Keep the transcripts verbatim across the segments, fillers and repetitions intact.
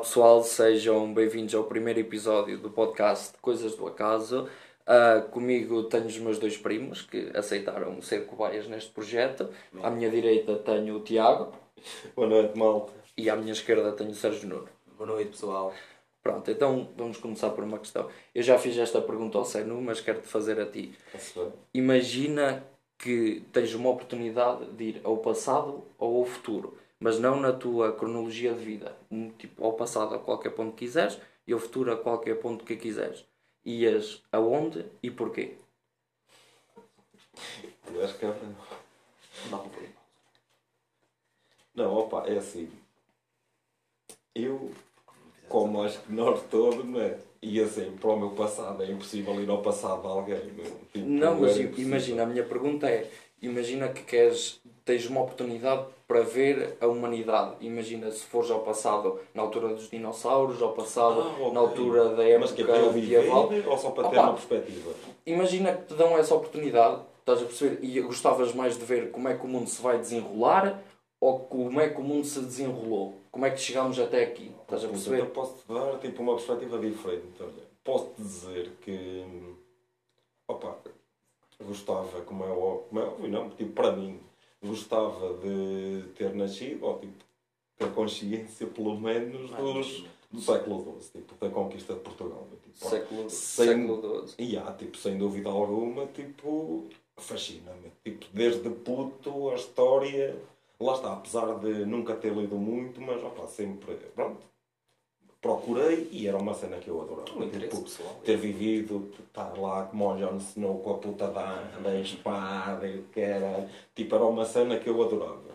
pessoal, sejam bem-vindos ao primeiro episódio do podcast Coisas do Acaso. Uh, comigo tenho os meus dois primos que aceitaram ser cobaias neste projeto. Não. À minha direita tenho o Tiago. Boa noite, malta. E à minha esquerda tenho o Sérgio Nuno. Boa noite, pessoal. Pronto, então vamos começar por uma questão. Eu já fiz esta pergunta ao Sérgio, mas quero-te fazer a ti. Imagina que tens uma oportunidade de ir ao passado ou ao futuro, mas não na tua cronologia de vida. Tipo, ao passado a qualquer ponto que quiseres e ao futuro a qualquer ponto que quiseres. Ias aonde e porquê? Eu acho que é... Não, não opa, é assim. Eu, como acho que menor todo, não é? E assim, para o meu passado, é impossível ir ao passado de alguém. Tipo, não, mas imagina, a minha pergunta é, imagina que queres, tens uma oportunidade para ver a humanidade. Imagina se fores ao passado, na altura dos dinossauros, ao passado, ah, okay. na altura da época... Mas que é para eu viver, ou só para ter Opa, uma perspectiva? Imagina que te dão essa oportunidade, estás a perceber, e gostavas mais de ver como é que o mundo se vai desenrolar, ou como é que o mundo se desenrolou? Como é que chegámos até aqui? Estás a perceber? Eu posso-te dar tipo, uma perspectiva diferente. Posso-te dizer que... Opa, gostava, como é óbvio, não, tipo, para mim, gostava de ter nascido, ou tipo, ter consciência, pelo menos, dos, do século doze, tipo, da conquista de Portugal. Tipo, século, sem, século doze. E há, tipo, sem dúvida alguma, tipo, fascina-me. Tipo, desde puto, a história... Lá está, apesar de nunca ter lido muito, mas opa, sempre, pronto, procurei e era uma cena que eu adorava. Um tipo, pessoal, ter é. vivido, estar lá como o Jon Snow com a puta da, da espada, que era, tipo, era uma cena que eu adorava.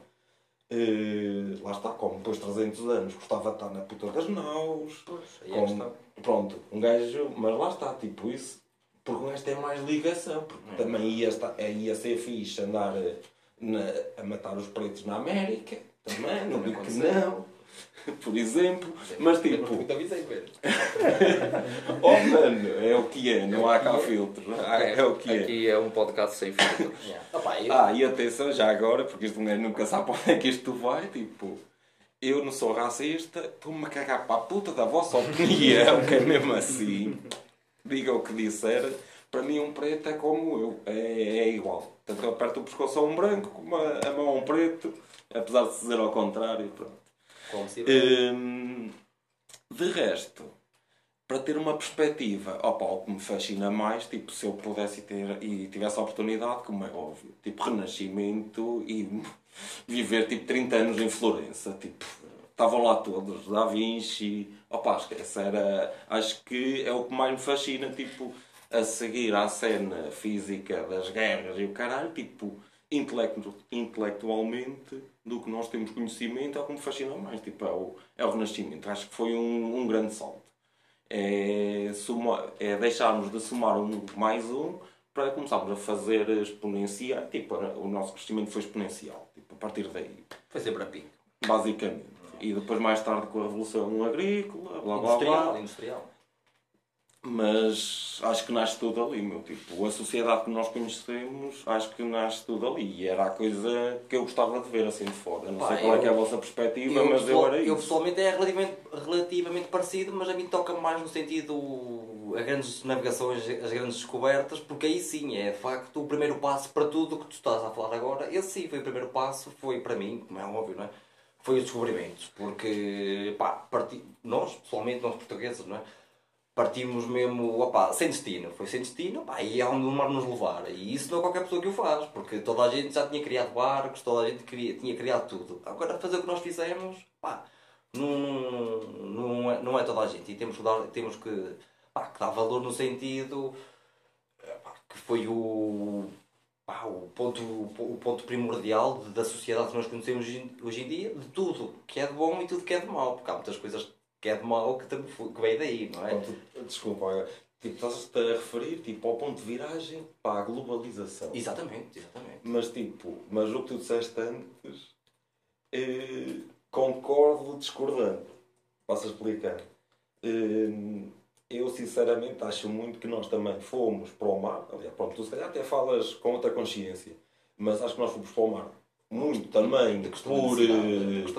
E, lá está, como depois de trezentos anos gostava de estar na puta das naus, pois, como, pronto, um gajo, mas lá está, tipo isso, porque um gajo tem mais ligação, porque hum. também ia, estar, ia ser fixe andar... Na, a matar os pretos na América também, não digo que não, por exemplo, sim, mas tipo oh mano, é o que é, não há cá filtro, é o que é, aqui é um podcast sem filtro. Ah, e atenção já agora, porque isto nunca sabe onde é que isto vai, tipo, eu não sou racista, estou-me a cagar para a puta da vossa opinião, que é mesmo assim, diga o que disser. Para mim um preto é como eu, é, é igual. Tanto eu aperto o pescoço a um branco, como a, a mão a um preto, apesar de se dizer ao contrário, pronto. Como se hum, de resto, para ter uma perspectiva, opa, o que me fascina mais, tipo, se eu pudesse ter e tivesse a oportunidade, como é óbvio, tipo, renascimento e viver, tipo, trinta anos em Florença, tipo... Estavam lá todos, Da Vinci, opa, esquece, era... Acho que é o que mais me fascina, tipo... A seguir à cena física das guerras e o caralho, tipo, intelectu- intelectualmente, do que nós temos conhecimento, é o que me fascina mais. Tipo, é o, é o Renascimento. Acho que foi um, um grande salto. É, suma- é deixarmos de somar um mais um para começarmos a fazer exponencial. Tipo, o nosso crescimento foi exponencial. Tipo, a partir daí. Foi sempre a pico. Basicamente. E depois, mais tarde, com a Revolução Agrícola, blá blá industrial, blá. Industrial. Mas acho que nasce tudo ali, meu. Tipo, a sociedade que nós conhecemos, acho que nasce tudo ali. E era a coisa que eu gostava de ver assim de fora. Não Pá, sei qual eu, é que é a vossa perspectiva, eu, mas eu, eu era isso. Eu pessoalmente é relativamente, relativamente parecido, mas a mim toca mais no sentido... As grandes navegações, as grandes descobertas, porque aí sim é de facto o primeiro passo para tudo o que tu estás a falar agora. Esse sim foi o primeiro passo, foi para mim, como é óbvio, não é? Foi os descobrimentos. Porque, pá, parti... nós, pessoalmente, nós portugueses, não é? Partimos mesmo, opá, sem destino. Foi sem destino, opá, e é onde o mar nos levar. E isso não é qualquer pessoa que o faz, porque toda a gente já tinha criado barcos, toda a gente queria, tinha criado tudo. Agora, fazer o que nós fizemos, opá, não, não, é, não é toda a gente. E temos que dar, temos que, opá, que dar valor no sentido, opá, que foi o, opá, o, ponto, o ponto primordial da sociedade que nós conhecemos hoje em dia, de tudo que é de bom e tudo que é de mau, porque há muitas coisas que é de mal que, que veio daí, não é? Desculpa, tipo, estás-te a referir tipo, ao ponto de viragem para a globalização. Exatamente, exatamente. Mas, tipo, mas o que tu disseste antes, eh, concordo discordando. Posso explicar? Eh, eu, sinceramente, acho muito que nós também fomos para o mar. Aliás, pronto, tu se calhar até falas com outra consciência, mas acho que nós fomos para o mar muito também por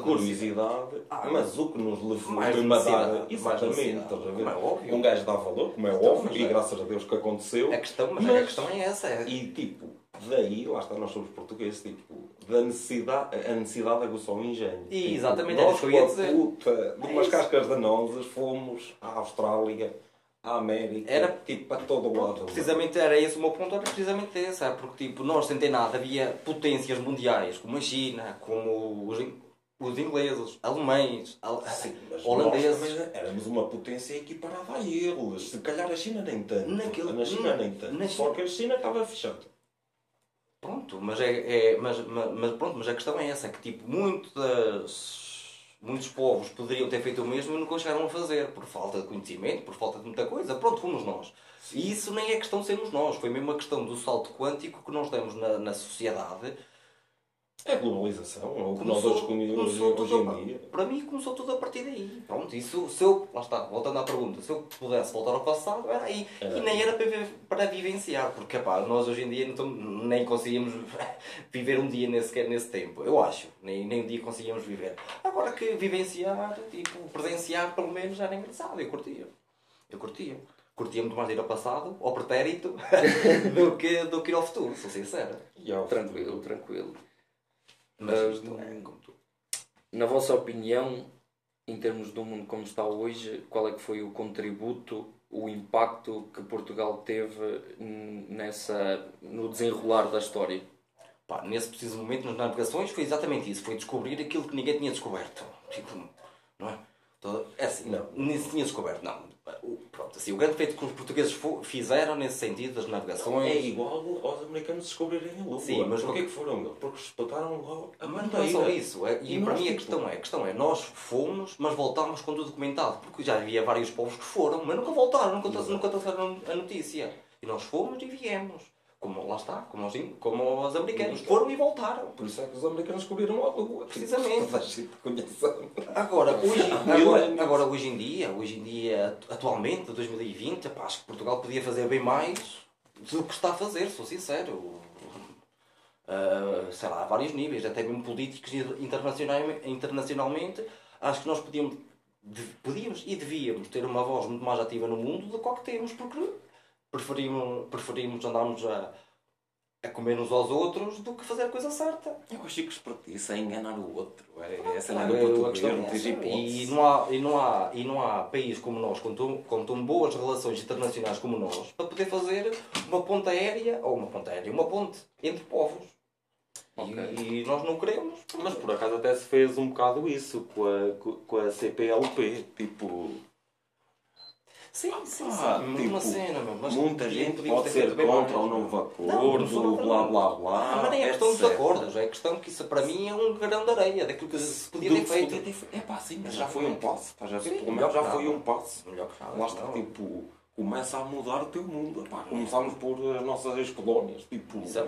curiosidade, ah, mas o que nos levou a matar, exatamente, como é óbvio. Um gajo dá valor, como é então, óbvio, e é. Graças a Deus que aconteceu. A questão, mas, mas a questão é essa. É. E tipo, daí, lá está, nós somos portugueses, tipo, da necessidade, a necessidade aguçou o engenho. E, tipo, exatamente, nós, era isso que eu ia puta, dizer. De umas é cascas de nozes, fomos à Austrália, à América, era, tipo, para todo o lado. Precisamente era esse o meu ponto, era precisamente esse. É, porque, tipo, nós, sem ter nada, havia potências mundiais, como a China, como os, os ingleses, alemães, Sim, holandeses. Nós também éramos uma potência equiparada a eles. Se calhar a China nem tanto. Naquele, na China nem tanto. Na Só que a China estava fechada. Pronto, mas, é, é, mas, mas, pronto, mas a questão é essa, que tipo, muitas, muitos povos poderiam ter feito o mesmo e nunca chegaram a fazer, por falta de conhecimento, por falta de muita coisa, pronto, fomos nós. Sim. E isso nem é questão de sermos nós, foi mesmo a questão do salto quântico que nós demos na, na sociedade. É a globalização, o que nós hoje comemos hoje em dia. Para mim começou tudo a partir daí. Pronto, isso, se eu, lá está, voltando à pergunta, se eu pudesse voltar ao passado, era aí. Era. E nem era para, para vivenciar, porque pá, nós hoje em dia não nem conseguíamos viver um dia nesse, nesse tempo, eu acho. Nem, nem um dia conseguíamos viver. Agora que vivenciar, tipo, presenciar pelo menos era engraçado, eu curtia. Eu curtia. Curtia muito mais de ir ao passado, ao pretérito, do, que, do que ir ao futuro, sou sincero. E ao tranquilo, futuro. tranquilo. Mas, na vossa opinião, em termos do mundo como está hoje, qual é que foi o contributo, o impacto que Portugal teve nessa, no desenrolar da história? Pá, nesse preciso momento, nas navegações, foi exatamente isso. Foi descobrir aquilo que ninguém tinha descoberto. Tipo, não é? Toda, é assim, não, nem se tinha descoberto, não. O, pronto, assim, o grande feito que os portugueses fizeram nesse sentido das navegações... É igual aos americanos descobrirem a Lua. Sim, mas porquê que foram? Porque espetaram logo a bandeira. Não só isso. É, e, e para mim a questão, é, a questão é, nós fomos, mas voltámos com tudo documentado. Porque já havia vários povos que foram, mas nunca voltaram, nunca trouxeram a notícia. E nós fomos e viemos. Como, lá está, como os, como os americanos. Foram e voltaram. Por isso é que os americanos descobriram a Lua. Precisamente. Agora, hoje, agora, agora, hoje em dia, hoje em dia, atualmente, dois mil e vinte, pá, acho que Portugal podia fazer bem mais do que está a fazer, sou sincero. Uh, sei lá, a vários níveis, até mesmo políticos internacionalmente, acho que nós podíamos, podíamos e devíamos ter uma voz muito mais ativa no mundo do que temos, porque... Preferimos, preferimos andarmos a, a comer uns aos outros do que fazer a coisa certa. Eu acho que isso é enganar o outro. É, ah, essa claro, não é a questão. E não há, e não há, e não há país como nós, com tão, com tão boas relações internacionais como nós, para poder fazer uma ponte aérea, ou uma ponte aérea, uma ponte entre povos. Okay. E, e nós não queremos. Mas por acaso até se fez um bocado isso com a, com a C P L P. Tipo... Sim, sim, ah, sim. Tipo, uma cena, mas muita gente pode ser contra o novo acordo, blá blá blá. Mas nem é questão dos acordos, é questão que isso para mim é um grão de areia, daquilo que se podia ter feito. É pá, sim, mas já foi um passo. Já foi um passo. Lá está, tipo, começa a mudar o teu mundo. Começámos por as nossas ex-colónias. Tipo, estás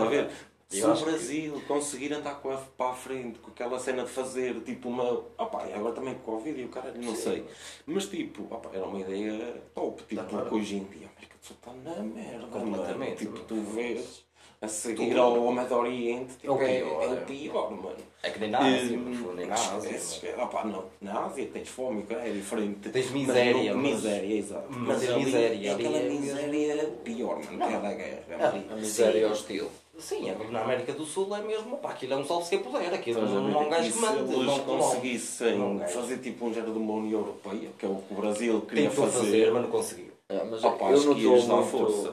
a ver? Se o Brasil que... conseguir andar com a, para a frente, com aquela cena de fazer, tipo uma... Opa, agora também com Covid e o caralho, não Sim. sei. Mas tipo, opa, era uma ideia top. Tipo, porque hoje em dia a América do Sul está na merda. Completamente. Tipo, tu vês a seguir tu... ao Homem do Oriente, tipo, okay, é, é, é o pior, mano. É que nem na Ásia, hum, nem na Ásia. É, mas... opa, não. Na Ásia tens fome, é diferente. Tens miséria. Mas, mas... Miséria, exato. Mas, mas a miséria. É aquela é... miséria pior, mano, que é da guerra. A miséria hostil. Sim, na América do Sul é mesmo, pá, aquilo é um salve se puder, aquilo não é um gajo que manda. Se eles conseguissem não fazer tipo um género de uma União Europeia, que é o que o Brasil queria fazer, fazer, mas não conseguiu. É, mas opa, eu, não muito,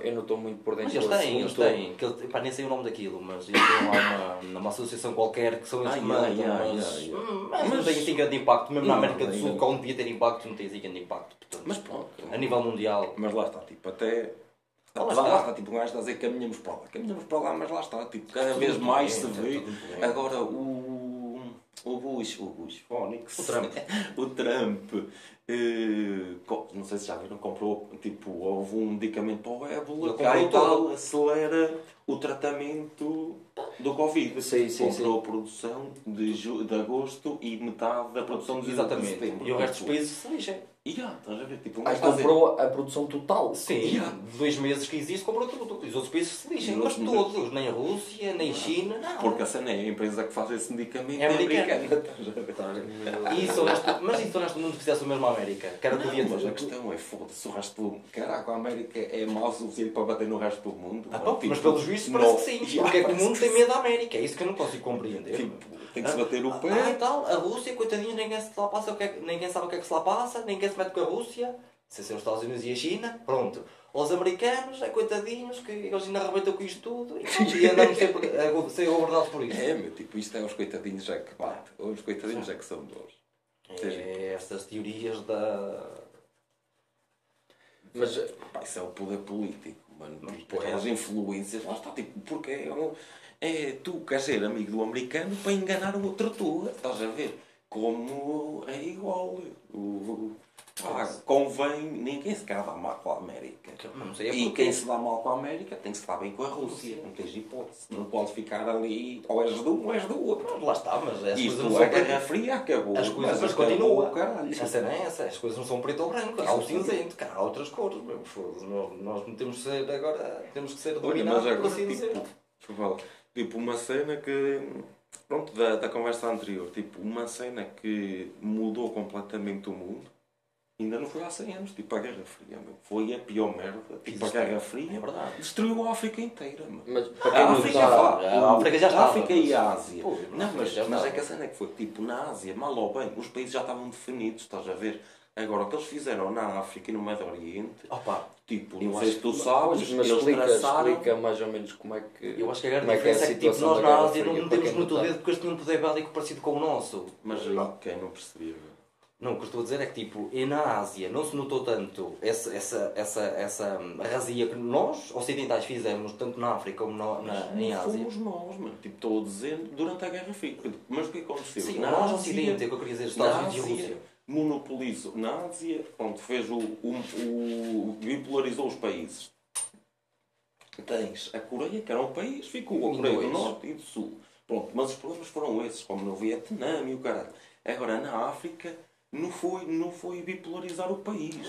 eu não estou muito por dentro disso. Mas eles têm, eles têm, que ele, pá, nem sei o nome daquilo, mas eles têm lá uma, uma associação qualquer que são eles que mandam, mas não tem assim grande impacto, mesmo na América do Sul, que onde devia ter impacto, não tem assim grande impacto. Mas pronto, a nível mundial. Mas lá está, tipo, até... Lá está. lá está, tipo, um gajo está a dizer caminhamos para lá, caminhamos para lá, mas lá está, tipo, cada tudo vez mais bem, se vê. Agora o, o Bush, o Bush, Fónix, o Trump, o Trump uh, não sei se já viram, comprou, tipo, houve um medicamento para o ébola, cá e tal, acelera o tratamento do Covid. Sim, sim, comprou sim. a produção de, de agosto e metade da produção de, de setembro. E o resto dos países se lixem. Yeah, estás a ver? Tipo, aí comprou fazer... a produção total. Sim, yeah. Dois meses que existe, comprou tudo. Os outros países se lixem, mas todos. Meses. Nem a Rússia, nem a China, nada. Porque a cena é a empresa que faz esse medicamento. É americana. Isso, mas e se o resto do mundo fizesse o mesmo à América? Que era não, podia mas a questão é, foda-se, o resto do mundo. Caraca, a América é mau o suficiente para bater no resto do mundo. Ah, tipo, mas pelos vistos parece que sim. Yeah, porque é que o mundo tem medo da América. É isso que eu não consigo compreender. Tipo, tem que se bater o pé. Ah, e tal, a Rússia, coitadinha, ninguém se lá passa, ninguém sabe o que é que se lá passa, ninguém se mete com a Rússia, sem ser os Estados Unidos e a China, pronto. Os americanos, é coitadinhos, que eles ainda arrebentam com isto tudo e, e andamos sempre a ser governados por isso. É, meu, tipo, isto é os coitadinhos já que bate, ou os coitadinhos já que são dois. É, estas teorias da... Mas, pá, isso é o poder político, mano. Tipo, é as influências, lá está, tipo, porque é... Eu... É, tu queres ser amigo do americano para enganar o outro tu, estás a ver? Como é igual. O, ah, convém, ninguém se quer dar mal com a América. Não sei, é e quem se dá mal com a América tem que se dar bem com a Rússia. Não tens hipótese. Não podes ficar ali, ou és de um ou és do outro. Mas lá está, mas as isto coisas não a Guerra Fria acabou. As coisas mas continuam. Caralho. Essa não é essa. As coisas não são preto ou branco. Há o cinzento, cara, há outras cores. Nós, nós não temos que ser agora, temos que ser dominados pelo cinzento. Tipo, uma cena que... Pronto, da, da conversa anterior. Tipo, uma cena que mudou completamente o mundo. Ainda não foi há cem anos. Tipo, a Guerra Fria, meu. Foi a pior merda. Tipo, a Guerra Fria. É verdade. Destruiu a África inteira, meu. Mas para quem a não África, sabe, a, a África já estava. A África e a Ásia. Pô, não, mas, já mas é que a cena é que foi. Tipo, na Ásia, mal ou bem, os países já estavam definidos, estás a ver? Agora, o que eles fizeram na África e no Médio Oriente... Opa! Tipo, não sei se tu sabes, mas explica, traçaram... explica mais ou menos como é que... Eu acho que a grande diferença é que, é que tipo, nós na Ásia não metemos muito o dedo porque eles tinham um poder bélico parecido com o nosso. Mas quem não percebia? Não, o que estou a dizer é que, tipo, e na Ásia não se notou tanto essa, essa, essa, essa razia que nós, ocidentais, fizemos, tanto na África como na, na, na em Ásia. Fomos nós, mano. Tipo, estou a dizer, durante a Guerra Fria. Mas o que aconteceu? Sim, na nós, Ocidente, é o que eu queria dizer, Estados Unidos e Rússia. Monopolizou na Ásia, onde fez o, o, o bipolarizou os países. Tens a Coreia, que era um país, ficou a Coreia do Norte e do Sul. Pronto, mas os problemas foram esses, como no Vietnã e o caralho. Agora, na África, não foi, não foi bipolarizar o país.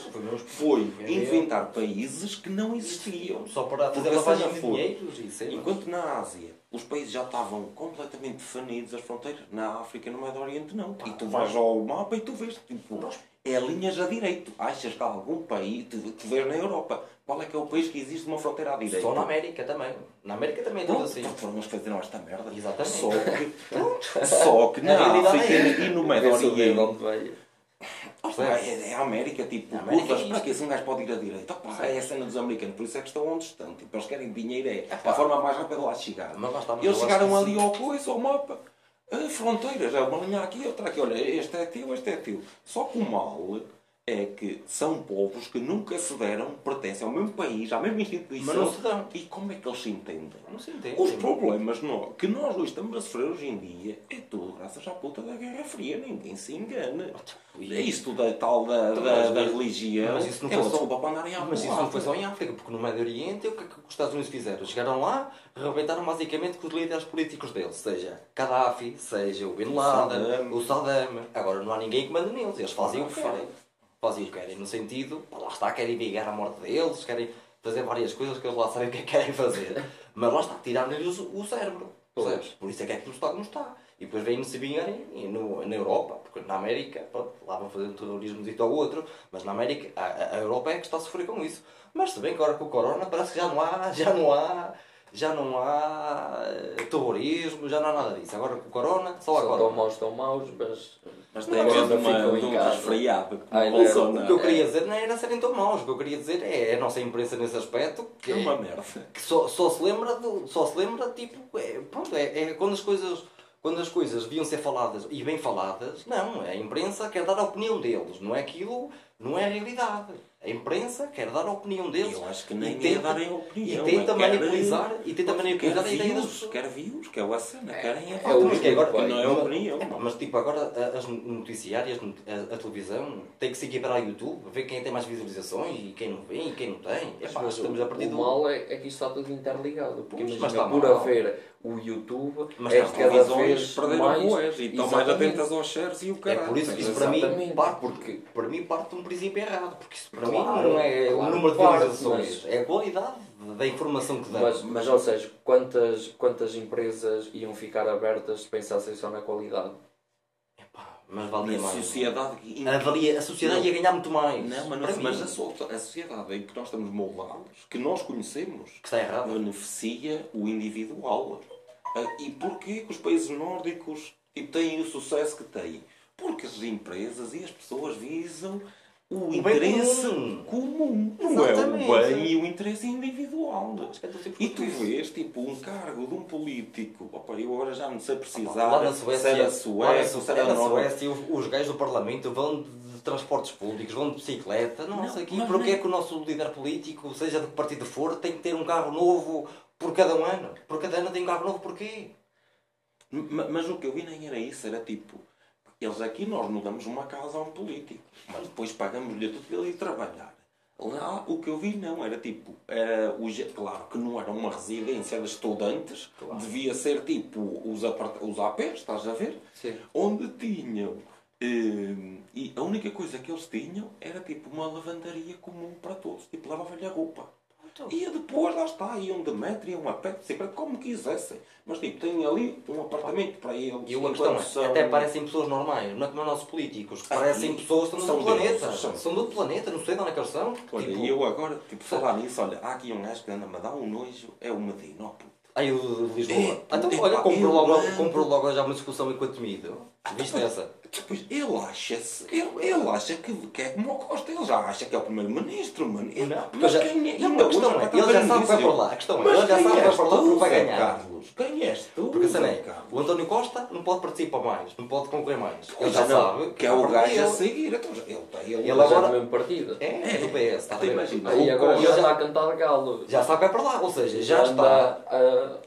Foi inventar países que não existiam. Só para fazer lavagem de dinheiro. Enquanto na Ásia, os países já estavam completamente definidos, as fronteiras. Na África, no Médio Oriente, não. E tu vais ao mapa e tu vês, tipo, é linhas à direita. Achas que há algum país, tu, tu vês na Europa, qual é que é o país que existe uma fronteira à direita? Só na América também. Na América também é tudo assim. Foram fazer esta merda. Exatamente. Só que, só que na África e no Médio Oriente... Opa, é, é a América, tipo, putas, para que esse um gajo pode ir à direita? Opa, é a cena dos americanos, por isso é que estão onde estão. Tipo, eles querem dinheiro, é a forma mais rápida de lá chegar. Eles chegaram ali ao coisa, ao mapa, a fronteiras, é uma linha aqui, outra aqui, olha, este é teu, este é teu. Só que o mal é que são povos que nunca se deram, pertencem ao mesmo país, à mesma instituição. Mas não se dão. E como é que eles se entendem? Não se entendem. Os problemas não, que nós hoje estamos a sofrer hoje em dia é tudo graças à puta da Guerra Fria. Ninguém se engana. É isto da tal da, então, da, da religião. Mas isso não foi só para andar em África. Mas isso não foi só em África, porque no Médio Oriente o que, que os Estados Unidos fizeram? Chegaram lá, rebentaram basicamente com os líderes políticos deles. Seja Kadhafi, seja o Bin Laden, o Saddam. Agora não há ninguém que manda neles. Eles fazem o que querem. Fazem o que querem, no sentido, lá está, querem vingar a morte deles, querem fazer várias coisas que eles lá sabem o que é que querem fazer. Mas lá está, tiraram-lhes o, o cérebro, percebes? Por isso é que é que não está como está. E depois vêm-se vingarem na Europa, porque na América, pronto, lá vão fazer um terrorismo dito ao outro, mas na América, a, a Europa é que está a sofrer com isso. Mas se bem que agora com o Corona parece que já não há, já não há... Já não há terrorismo, já não há nada disso. Agora com o Corona, só agora. Estão maus, estão maus, mas... Mas tem uma desfriada. O que eu queria dizer não era serem tão maus. O que eu queria dizer é a nossa imprensa nesse aspecto que... É uma merda. Que só, só se lembra, do, só se lembra tipo... É, pronto, é, é quando as coisas... Quando as coisas deviam ser faladas e bem faladas, não. A imprensa quer dar a opinião deles. Não é aquilo, não é a realidade. A imprensa quer dar a opinião deles. Eu acho que nem e tenta, é dar a opinião. E tenta manipulizar, quer, e tenta manipulizar a ideia das pessoas. Quer views, quer a cena, é, querem a foto. É, é não é opinião. É, pá, mas tipo, agora as noticiárias, a, a televisão, tem que se equiparar ao YouTube, ver quem tem mais visualizações e quem não vem e quem não tem. É, pá, mas estamos a partir do... O mal é, é que isto está tudo interligado. Porque mas imagina, está por mal. haver o YouTube, mas é cada vez mais... mais e estão mais atentas aos shares e o caralho. É por isso que isso para mim, porque, para mim parte de um princípio errado. Porque isso para mim não é o número de visualizações, é a qualidade da informação que dá. Mas, mas ou seja, quantas, quantas empresas iam ficar abertas se pensassem só na qualidade? Epá, mas valia mais. A sociedade, avalia, a sociedade não, ia ganhar muito mais. Não, mas, não, mas a, a sociedade em que nós estamos moldados, que nós conhecemos, que está errado, beneficia o individual. E porquê que os países nórdicos têm o sucesso que têm? Porque as empresas e as pessoas visam... O, o interesse comum, comum. não Exatamente. é o bem e o interesse individual. E tu vês, tipo, um cargo de um político, opa, eu agora já não sei precisar, opa, lá na Suécia, se era sueco, se era na Suécia, os gajos do Parlamento vão de transportes públicos, vão de bicicleta, não, não sei o quê. Porque é que o nosso líder político, seja de que partido for, tem que ter um carro novo por cada ano? Por cada ano tem um carro novo, porquê? Mas, mas o que eu vi nem era isso, era tipo... Eles aqui, nós não damos uma casa a um político, mas depois pagamos-lhe tudo para ele ir trabalhar. Lá, o que eu vi não, era tipo, era o, claro que não era uma residência de estudantes, claro. devia ser tipo os, os A Ps, estás a ver? Sim. Onde tinham, eh, e a única coisa que eles tinham era tipo uma lavandaria comum para todos, tipo lavavam-lhe a roupa. E depois, lá está, iam de metro, iam a pé, de bicicleta, como quisessem. Mas, tipo, têm ali um apartamento para eles. E uma questão, são... até parecem pessoas normais, não é como os nossos políticos. Que parecem aqui, pessoas que são do planeta. Deus, são... são do planeta, não sei de onde é que eles são. Olha, tipo... e eu agora, tipo, falar nisso, olha, há aqui um gajo que anda-me a dar um nojo, é o Medina, ó puto. Aí o de Lisboa. É, então, é, olha, comprou logo, compro logo já uma discussão enquanto mido. Viste essa? Depois, ele acha-se, ele, ele acha que, que é como o Costa, ele já acha que é o primeiro-ministro, mano. Ele, não, mas já, quem é? Não, a questão é, ele já sabe que vai para lá, a questão é, ele já sabe que vai para lá porque vai ganhar. Carlos, quem és tu? Porque assim é, o António Costa não pode participar mais, não pode concorrer mais. Ele já sabe que é o gajo a seguir, então ele tem ele agora... mesmo partido. É, é do P S, está a imaginar. E agora já está a cantar galo. Já sabe que vai para lá, ou seja, já está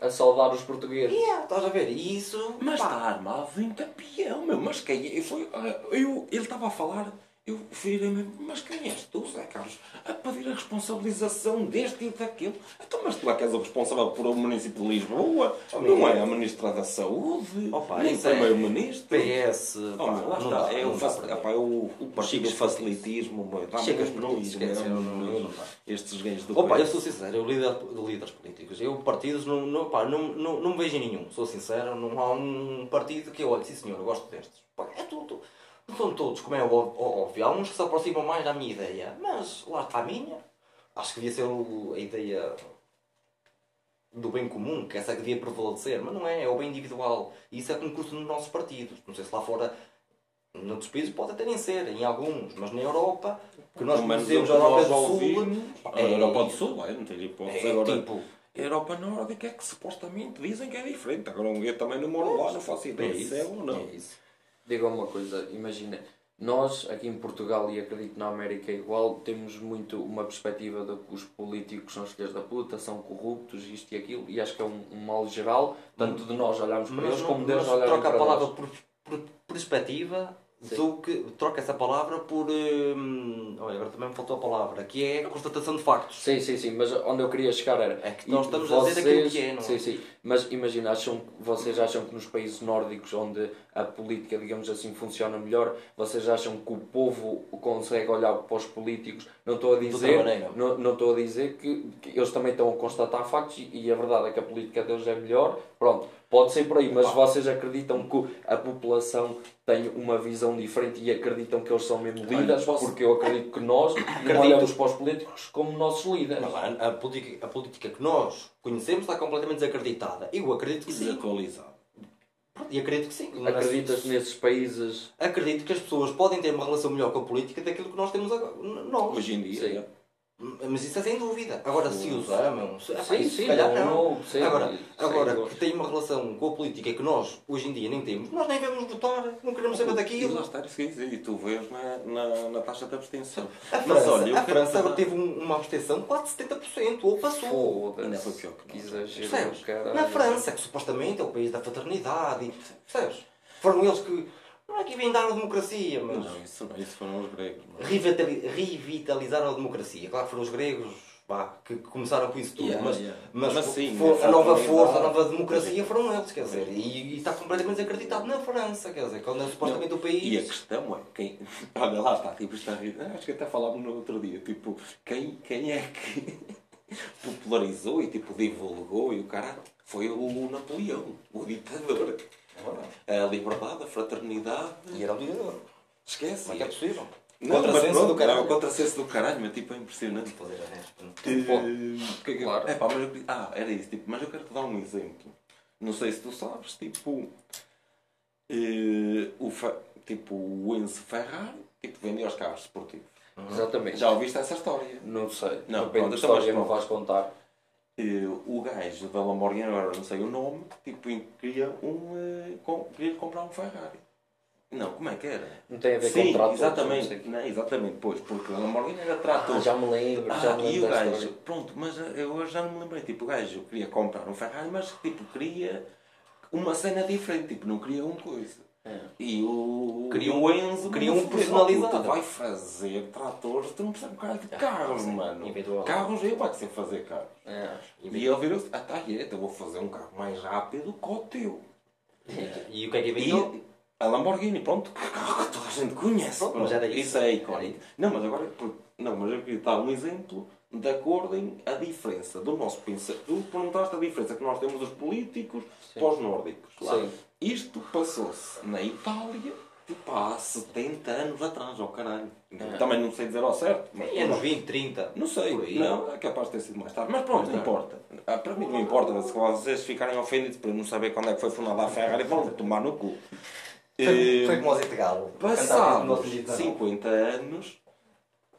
a salvar os portugueses. Estás a ver, e isso... Mas está armado em campeão. Não, meu, mas quem é? Foi, eu, ele estava a falar, eu virei-me, mas quem és tu, Zé Carlos, a pedir a responsabilização deste e daquele? Então, mas tu é que és o responsável por o município de Lisboa? Oh, não é a ministra da Saúde? Oh, pá, nem primeiro-ministro? É P S... Pá, oh, meu, não está, é o, faci- pá, é o, o partido do facilitismo, meu, dá-me gastronomia, estes gays do país. Oh, pá, eu sou sincero, eu líder de líderes políticos, eu partidos não, não, pá, não, não, não vejo nenhum, sou sincero, não há um partido que eu olhe, sim senhor, eu gosto destes. Pá, é tudo. Não são todos, como é óbvio, há uns que se aproximam mais da minha ideia, mas lá está a minha. Acho que devia ser o, a ideia do bem comum, que essa é que devia prevalecer, mas não é, é o bem individual. E isso é que me custa nos nossos partidos. Não sei se lá fora, noutros países pode até nem ser, em alguns, mas na Europa, que nós conhecemos a Europa do Sul... A Europa do Sul, é, não tem hipótese agora... A Europa Nórdica é que supostamente dizem que é diferente, agora eu também não moro lá, não faço ideia se é ou não. Diga uma coisa, imagina, nós aqui em Portugal, e acredito na América igual, temos muito uma perspectiva de que os políticos são filhos da puta, são corruptos, isto e aquilo, e acho que é um, um mal geral, tanto de nós olharmos para eles como deles olharmos para nós. Troca a palavra por, por perspectiva, do que, troca essa palavra por... Hum, olha, agora também me faltou a palavra, que é constatação de factos. Sim, sim, sim, mas onde eu queria chegar era... É que nós estamos vocês, a dizer aquilo que é, não é? Sim, sim, mas imagina, acham, vocês acham que nos países nórdicos, onde a política, digamos assim, funciona melhor, vocês acham que o povo consegue olhar para os políticos? Não estou a dizer, não, não estou a dizer que, que eles também estão a constatar factos e, e a verdade é que a política deles é melhor, pronto. Pode ser por aí, mas vocês acreditam que a população tem uma visão diferente e acreditam que eles são mesmo líderes? Porque eu acredito que nós não olhamos para os políticos como nossos líderes. A, a, política, a política que nós conhecemos está completamente desacreditada. Eu acredito que sim. Desatualizada. E acredito que sim. Acreditas nesses países? Acredito que as pessoas podem ter uma relação melhor com a política daquilo que nós temos agora. Nós. Hoje em dia. Sim. Mas isso é sem dúvida. Agora, se usar, meu, se, sim, sim, se calhar não. não sim, agora, sim, agora sim, que tem uma relação com a política que nós, hoje em dia, nem temos, nós nem vemos votar, não queremos saber daquilo. E tu vês na, na, na taxa de abstenção. A França, Mas, olha, a França que... teve uma abstenção quase setenta por cento, ou passou. Ainda foi pior que nós. Na França, que supostamente é o país da fraternidade, percebes? Foram eles que... Não é que inventaram a democracia, mas... Não, isso não, isso foram os gregos. Mas... Revitalizaram a democracia. Claro que foram os gregos, pá, que começaram com isso tudo, yeah, mas, yeah. mas, mas sim, for, a, a nova força, a nova democracia foram eles, quer dizer, e, e está completamente desacreditado na França, quer dizer, quando é supostamente o país... E a questão é, quem... olha lá está, tipo, está a acho que até falávamos no outro dia, tipo, quem, quem é que popularizou e tipo, divulgou e o cara foi o Napoleão, o ditador. A liberdade, a fraternidade... E era o ditador. Esquece. Mas é possível. Contrassenso do caralho. Contrassenso do caralho, mas tipo, é impressionante. Poder é, claro. É, pá, mas eu, ah, era isso. Tipo, mas eu quero te dar um exemplo. Não sei se tu sabes, tipo... Eh, o, tipo, o Enzo Ferrari tipo, vendia os carros esportivos. Uhum. Exatamente. Já ouviste essa história? Não sei. Não, depende da história, não vais contar. O gajo da Lamborghini, agora não sei o nome, tipo, queria, um, com, queria comprar um Ferrari. Não, como é que era? Não tem a ver Sim, com o trator. Exatamente, não, exatamente, pois, porque a Lamborghini era trator. Ah, já me lembro, ah, já me lembro. E o gajo, história. pronto, mas eu já não me lembrei. Tipo, o gajo queria comprar um Ferrari, mas tipo, queria uma cena diferente, tipo, não queria uma coisa. É. E o, queria o Enzo queria um personalizado. Tu vai fazer tratores, tu não percebes um bocado de carros, é, mano. Individual. Carros, eu vai ser fazer carros. É. E ele virou-se, ah, tá, é, eu vou fazer um carro mais rápido que o teu. É. E o que é que veio? A Lamborghini, pronto, carro que toda a gente conhece. Pronto, mas era isso. Isso é icónico. Não, mas agora, não, mas eu queria dar um exemplo de acordem a diferença do nosso pensamento. Tu perguntaste a diferença que nós temos dos políticos para os nórdicos. Claro. Sim. Isto passou-se na Itália, tipo, há setenta anos atrás, ao oh, caralho. É. Também não sei dizer ao certo. Mas, anos vinte, trinta. Não sei. Não, é capaz de ter sido mais tarde. Mas pronto, não importa. Ah, para mim não importa, mas se vocês ficarem ofendidos por não saber quando é que foi fundada a Ferrari, vão tomar no cu. Foi, foi como os Itagalo. Passados cinquenta anos,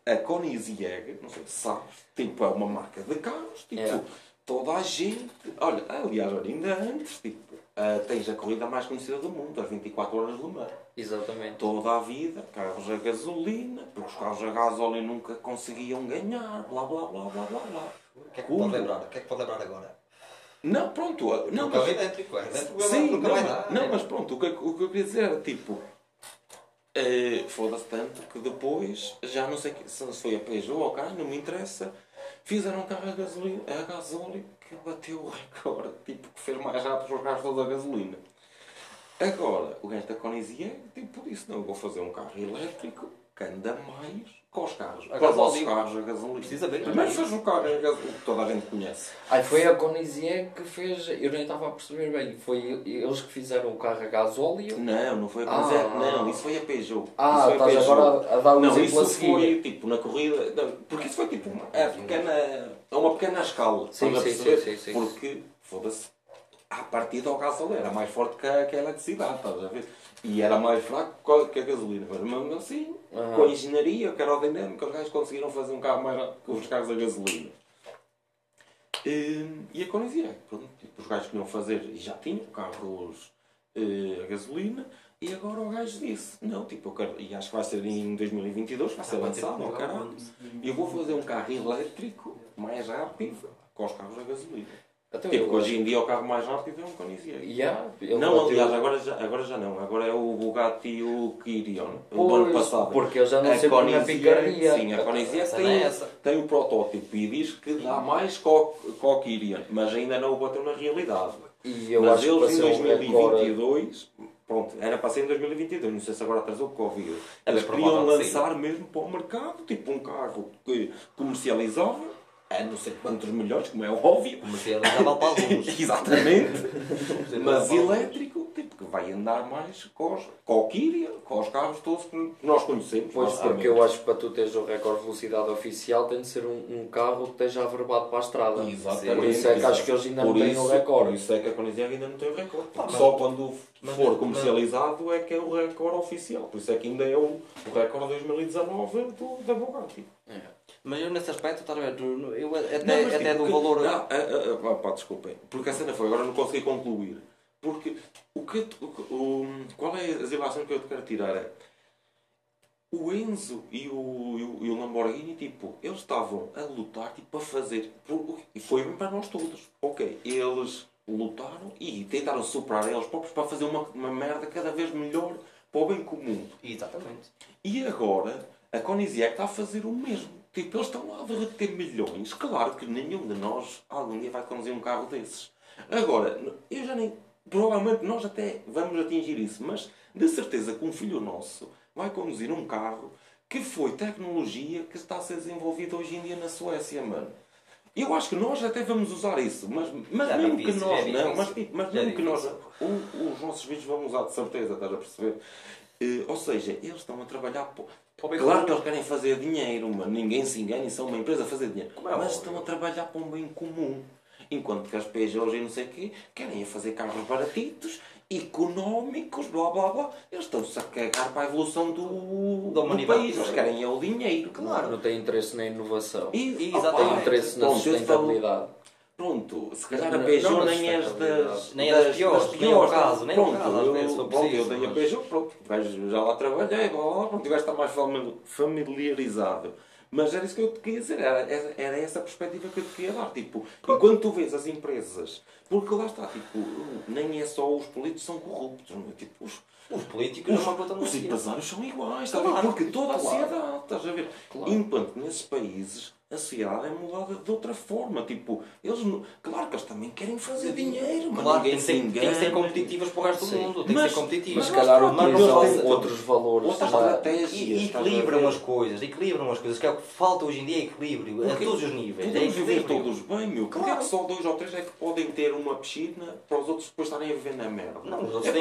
a Koenigsegg, não sei se sabes, tipo, é uma marca de carros, tipo... É. Toda a gente, olha, aliás, ainda antes, tipo, uh, tens a corrida mais conhecida do mundo, as vinte e quatro horas do mar. Exatamente. Toda a vida, carros a gasolina, porque os carros a gasolina nunca conseguiam ganhar, blá blá blá blá blá blá. O que é que pode lembrar? O que é que pode lembrar agora? Não, pronto, não, mas... É elétrico, é elétrico, sim, nunca não, vai dar, não, é. Mas pronto, o que, o que eu queria dizer era, tipo... Uh, foda-se tanto que depois, já não sei se foi a Peugeot ou o carro, não me interessa... Fizeram um carro a gasolina, a gasóleo que bateu o recorde, tipo, que fez mais rápido os carros todos a gasolina. Agora, o gajo da Koenigsegg, tipo, disse, não, eu vou fazer um carro elétrico que anda mais com os carros, com os nossos carros a gasolina. Precisa ver. Primeiro fez o carro a gasolina, que toda a gente conhece. Aí foi a Koenigsegg que fez, eu nem estava a perceber bem, foi eles que fizeram o carro a gasóleo? Não, não foi a Koenigsegg, ah, não, isso foi a Peugeot. Ah, isso estás Peugeot. agora a dar um exemplo a seguir. Não, isso foi, tipo, na corrida, não, porque isso foi, tipo, uma, é pequena, uma pequena escala, sim, sim, sim, sim, sim. Porque, foda-se, à partida ao gasóleo era mais forte que a, que a eletricidade, estás a ver? E era mais fraco que a gasolina, mas mesmo assim, uhum. com a engenharia, com a aerodinâmica, os gajos conseguiram fazer um carro mais rápido que os carros a gasolina. E, e a Koenigsegg, pronto, tipo, os gajos queriam fazer, e já tinham carros uh, a gasolina, e agora o gajo disse, não, tipo, eu quero, e acho que vai ser em dois mil e vinte e dois, vai ser lançado, ao caralho, e eu vou fazer um carro elétrico mais rápido com os carros a gasolina. Até tipo, eu, hoje em dia o carro mais rápido é um Koenigsegg. Yeah, não, aliás, agora já, agora já não. Agora é o Bugatti Chiron, o do ano passado. Porque eu já não a sei como é a picaria. Sim, a Koenigsegg tem, é tem o protótipo e diz que dá mais que o Chiron, mas ainda não o bateu na realidade. E eu mas acho eles que em dois mil e vinte e dois, agora... pronto, era para ser em dois mil e vinte e dois, não sei se agora atrasou com o Covid. Eles queriam lançar mesmo para o mercado, tipo um carro comercializável. É, não sei quantos milhões, como é óbvio. Comercializável para alguns. Exatamente. Mas elétrico, tipo, que vai andar mais com os, com o Kyria, com os carros todos que nós conhecemos. Pois, porque eu acho que para tu teres o recorde de velocidade oficial tem de ser um, um carro que esteja averbado para a estrada. Exatamente. Por isso é que Exato. acho que eles ainda por não têm o recorde. Por isso é que a Koenigsegg ainda não tem o recorde. Ah, só quando mas, for comercializado mas... é que é o recorde oficial. Por isso é que ainda é o, o recorde de dois mil e dezanove do, da Bugatti. É. Mas eu nesse aspecto, está a ver, eu até, não, até do valor... Não, a, a, a, pá, desculpem, porque a cena foi, agora não consegui concluir. Porque o que, o, o, qual é as relações que eu te quero tirar é... O Enzo e o, e, o, e o Lamborghini, tipo, eles estavam a lutar, tipo, a fazer... E foi bem para nós todos. Ok, eles lutaram e tentaram superar eles próprios para fazer uma, uma merda cada vez melhor para o bem comum. Exatamente. E agora, a Koenigsegg está a fazer o mesmo. Tipo, eles estão lá a derreter milhões. Claro que nenhum de nós algum dia vai conduzir um carro desses. Agora, eu já nem... Provavelmente nós até vamos atingir isso, mas de certeza que um filho nosso vai conduzir um carro que foi tecnologia que está a ser desenvolvida hoje em dia na Suécia, mano. Eu acho que nós até vamos usar isso, mas, mas mesmo que nós não, mas, mas mesmo que nós, o, os nossos filhos vão usar de certeza, estás a perceber? Uh, ou seja, eles estão a trabalhar... Por... Claro que eles querem fazer dinheiro, mano. Ninguém se engana, são uma empresa a fazer dinheiro. Como é, mas estão a trabalhar para um bem comum. Enquanto que as Peugeot e não sei o quê querem fazer carros baratitos, económicos, blá blá blá. Eles estão-se a cagar para a evolução do, do país. Eles querem é o dinheiro, claro. Não tem interesse na inovação. E, e opa, tem interesse na sustentabilidade. Pronto, se calhar a Peugeot nem é das, nem das, das piores, das piores caso, nem pronto, caso, eu, eu, pronto, eu tenho a Peugeot, pronto, já lá trabalhei, não tiveste a mais familiarizado. Mas era isso que eu te queria dizer, era, era essa a perspectiva que eu te queria dar. Tipo, e quando tu vês as empresas, porque lá está, tipo, nem é só os políticos são corruptos, não é? Tipo, os, os políticos, os, não os empresários são iguais, claro, está a ver? Porque toda a sociedade, estás a ver? Claro. Enquanto nesses países a sociedade é mudada de outra forma. Tipo, eles não... Claro que eles também querem fazer dinheiro, mas claro, ninguém se engana. Tem que ser competitivas para o resto do mundo. Tem que ser competitivas. Mas se calhar utilizam outros valores. Outras estratégias. E equilibram as coisas. Equilibram as coisas. Que é o que falta hoje em dia é equilíbrio. Porque a todos os níveis. Podemos viver todos bem, meu. Claro. Porque é que só dois ou três é que podem ter uma piscina para os outros depois estarem a viver na merda? Não, os outros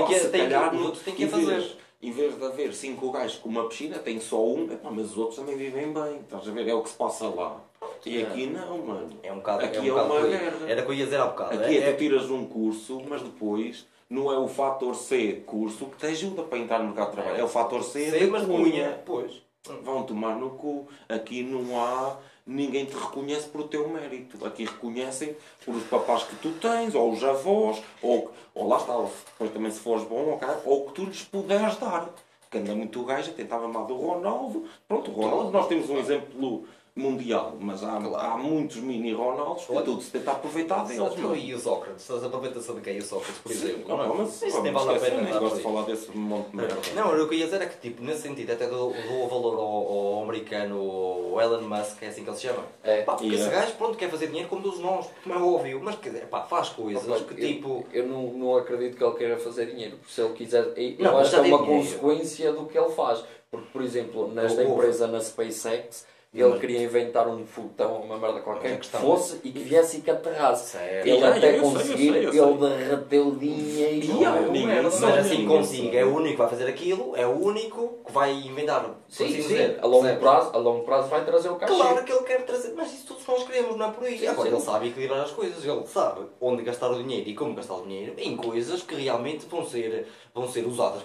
têm que ir fazer. Em vez de haver cinco gajos com uma piscina, tem só um, epá, mas os outros também vivem bem, estás a ver? É o que se passa lá. E aqui não, mano. É um bocado, aqui é, um é uma guerra. Era o que eu ia dizer há bocado. Aqui é, é tu tiras um curso, mas depois não é o fator C curso que te ajuda para entrar no mercado de trabalho. É o fator C, C de cunha. Pois. Vão tomar no cu. Aqui não há... Ninguém te reconhece por o teu mérito. Aqui reconhecem por os papás que tu tens, ou os avós, ou, ou lá está, depois também se fores bom, ou o que tu lhes puderes dar. Que anda muito gajo, tentava amar do Ronaldo. Pronto, o Ronaldo, nós temos um exemplo mundial, mas há, há muitos mini Ronaldos que tudo se tenta aproveitar deles. E o Sócrates? Estás a aproveitar-se de quem? O Sócrates, por exemplo? Não, não, mas isso nem vale a pena. Eu gosto de falar desse monte de merda. Não, o que eu ia dizer é que, tipo, nesse sentido, até dou o valor ao, ao americano, ao Elon Musk, é assim que ele se chama. É. Pá, porque yeah. esse gajo, pronto, quer fazer dinheiro como dos nós, como é óbvio, mas quer dizer, pá, faz coisas mas, que eu, tipo... Eu não, não acredito que ele queira fazer dinheiro, porque se ele quiser... Eu não, acho que é uma dinheiro. consequência do que ele faz. Porque, por exemplo, nesta o empresa, ovo. na SpaceX, ele mas... queria inventar um foguetão, uma merda qualquer, que fosse e que viesse e que aterrasse. Ele já, até conseguir, sei, eu sei, eu ele derreteu dinheiro. Mas assim consigo, é o único que vai fazer aquilo, é o único que vai inventar. Sim, sim, dizer, a, longo prazo, a longo prazo vai trazer o cachê. Claro que ele quer trazer, mas isso todos nós queremos, não é por aí. Agora, ele sabe equilibrar as coisas, ele sabe onde gastar o dinheiro e como gastar o dinheiro em coisas que realmente vão ser, vão ser usadas.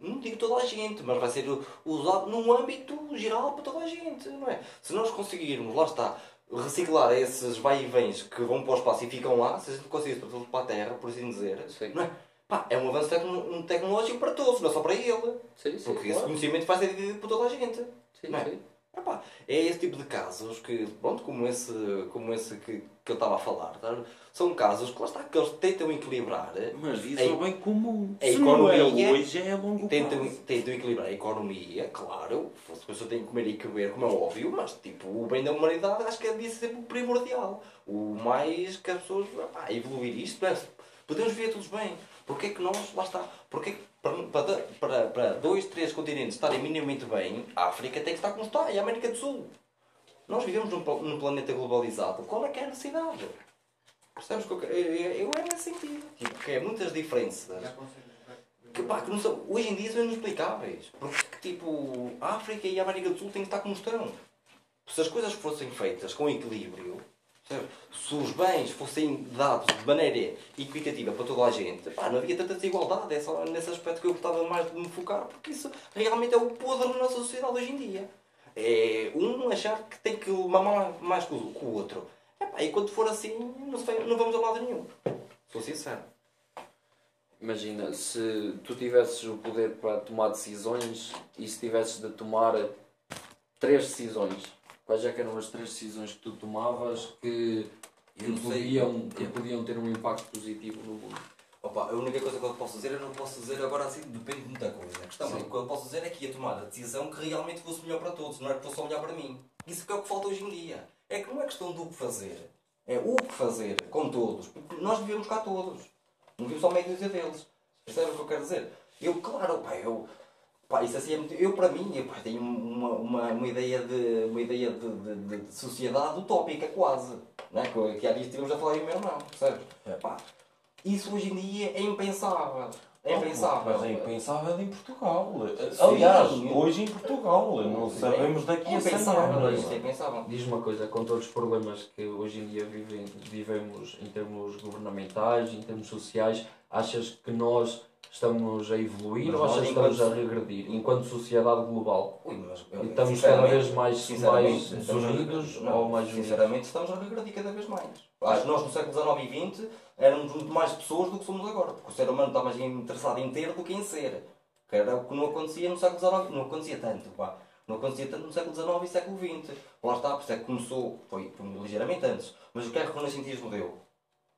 Não digo toda a gente, mas vai ser usado num âmbito geral para toda a gente, não é? Se nós conseguirmos, lá está, reciclar esses vai e vens que vão para o espaço e ficam lá, se a gente conseguir trazê-los para a Terra, por assim dizer, sim. não é? Pá, é um avanço tecno tecnológico para todos, não é só para ele. Sim, sim, porque claro. esse conhecimento vai ser dividido para toda a gente, sim, não é? Sim. Ah, pá, é esse tipo de casos que, pronto, como esse, como esse que, que eu estava a falar, tá? São casos que lá está, que eles tentam equilibrar. Mas isso é bem comum. A economia, hoje é a longo prazo. Tentam equilibrar a economia, claro. As pessoas têm que comer e comer, como é óbvio, mas tipo, o bem da humanidade acho que é disso sempre o primordial. O mais que as pessoas pá, evoluir isto, mas podemos viver todos bem. Porque é que nós, lá está, porque é que para, para, para dois, três continentes estarem minimamente bem, a África tem que estar como está, e a América do Sul. Nós vivemos num, num planeta globalizado. Qual é que é a necessidade? Percebes que eu, eu, eu é nesse sentido. Tipo, que é muitas diferenças. Que, pá, que não são, hoje em dia são inexplicáveis. Porque tipo, a África e a América do Sul têm que estar como estão. Se as coisas fossem feitas com equilíbrio, se os bens fossem dados de maneira equitativa para toda a gente, pá, não havia tanta desigualdade. É só nesse aspecto que eu gostava mais de me focar, porque isso realmente é o podre na nossa sociedade hoje em dia. É um achar que tem que mamar mais que o outro. Epá, e quando for assim, não, vai, não vamos a lado nenhum. Sou sincero. Imagina, se tu tivesses o poder para tomar decisões e se tivesses de tomar três decisões, quais é que eram as três decisões que tu tomavas que, que, podiam, que podiam ter um impacto positivo no mundo? Opa, a única coisa que eu posso dizer, eu não posso dizer agora assim, depende de muita coisa. A questão é, o que eu posso dizer é que ia tomar a decisão que realmente fosse melhor para todos, não era que fosse só melhor para mim. Isso que é o que falta hoje em dia. É que não é questão do que fazer, é o que fazer com todos, porque nós vivemos cá todos. Não vimos só meio dúzia deles. Percebes o que eu quero dizer? Eu, claro, pá, eu... Pá, isso assim é muito... Eu, para mim, eu, pá, tenho uma, uma, uma ideia, de, uma ideia de, de, de sociedade utópica, quase. Não é? Que, que há dias estivemos a falar e o meu irmão, percebes? É. Pá, isso hoje em dia é impensável. É impensável. Mas é impensável em Portugal. Sim, aliás, sim. Hoje em Portugal. Não sabemos daqui a cem anos. É impensável. Diz uma coisa, com todos os problemas que hoje em dia vivem, vivemos em termos governamentais, em termos sociais, achas que nós estamos a evoluir mas ou achas que estamos a regredir enquanto sociedade global? Ui, mas, estamos cada vez mais unidos ou mais unidos? Sinceramente estamos a regredir cada vez mais. Acho que nós no século dezanove e vinte éramos muito mais pessoas do que somos agora, porque o ser humano está mais interessado em ter do que em ser. Que era o que não acontecia no século dezanove, não acontecia tanto, pá. Não acontecia tanto no século dezanove e século vinte. Lá está, por isso é que começou, foi, foi ligeiramente antes, mas o que é que o renascentismo deu?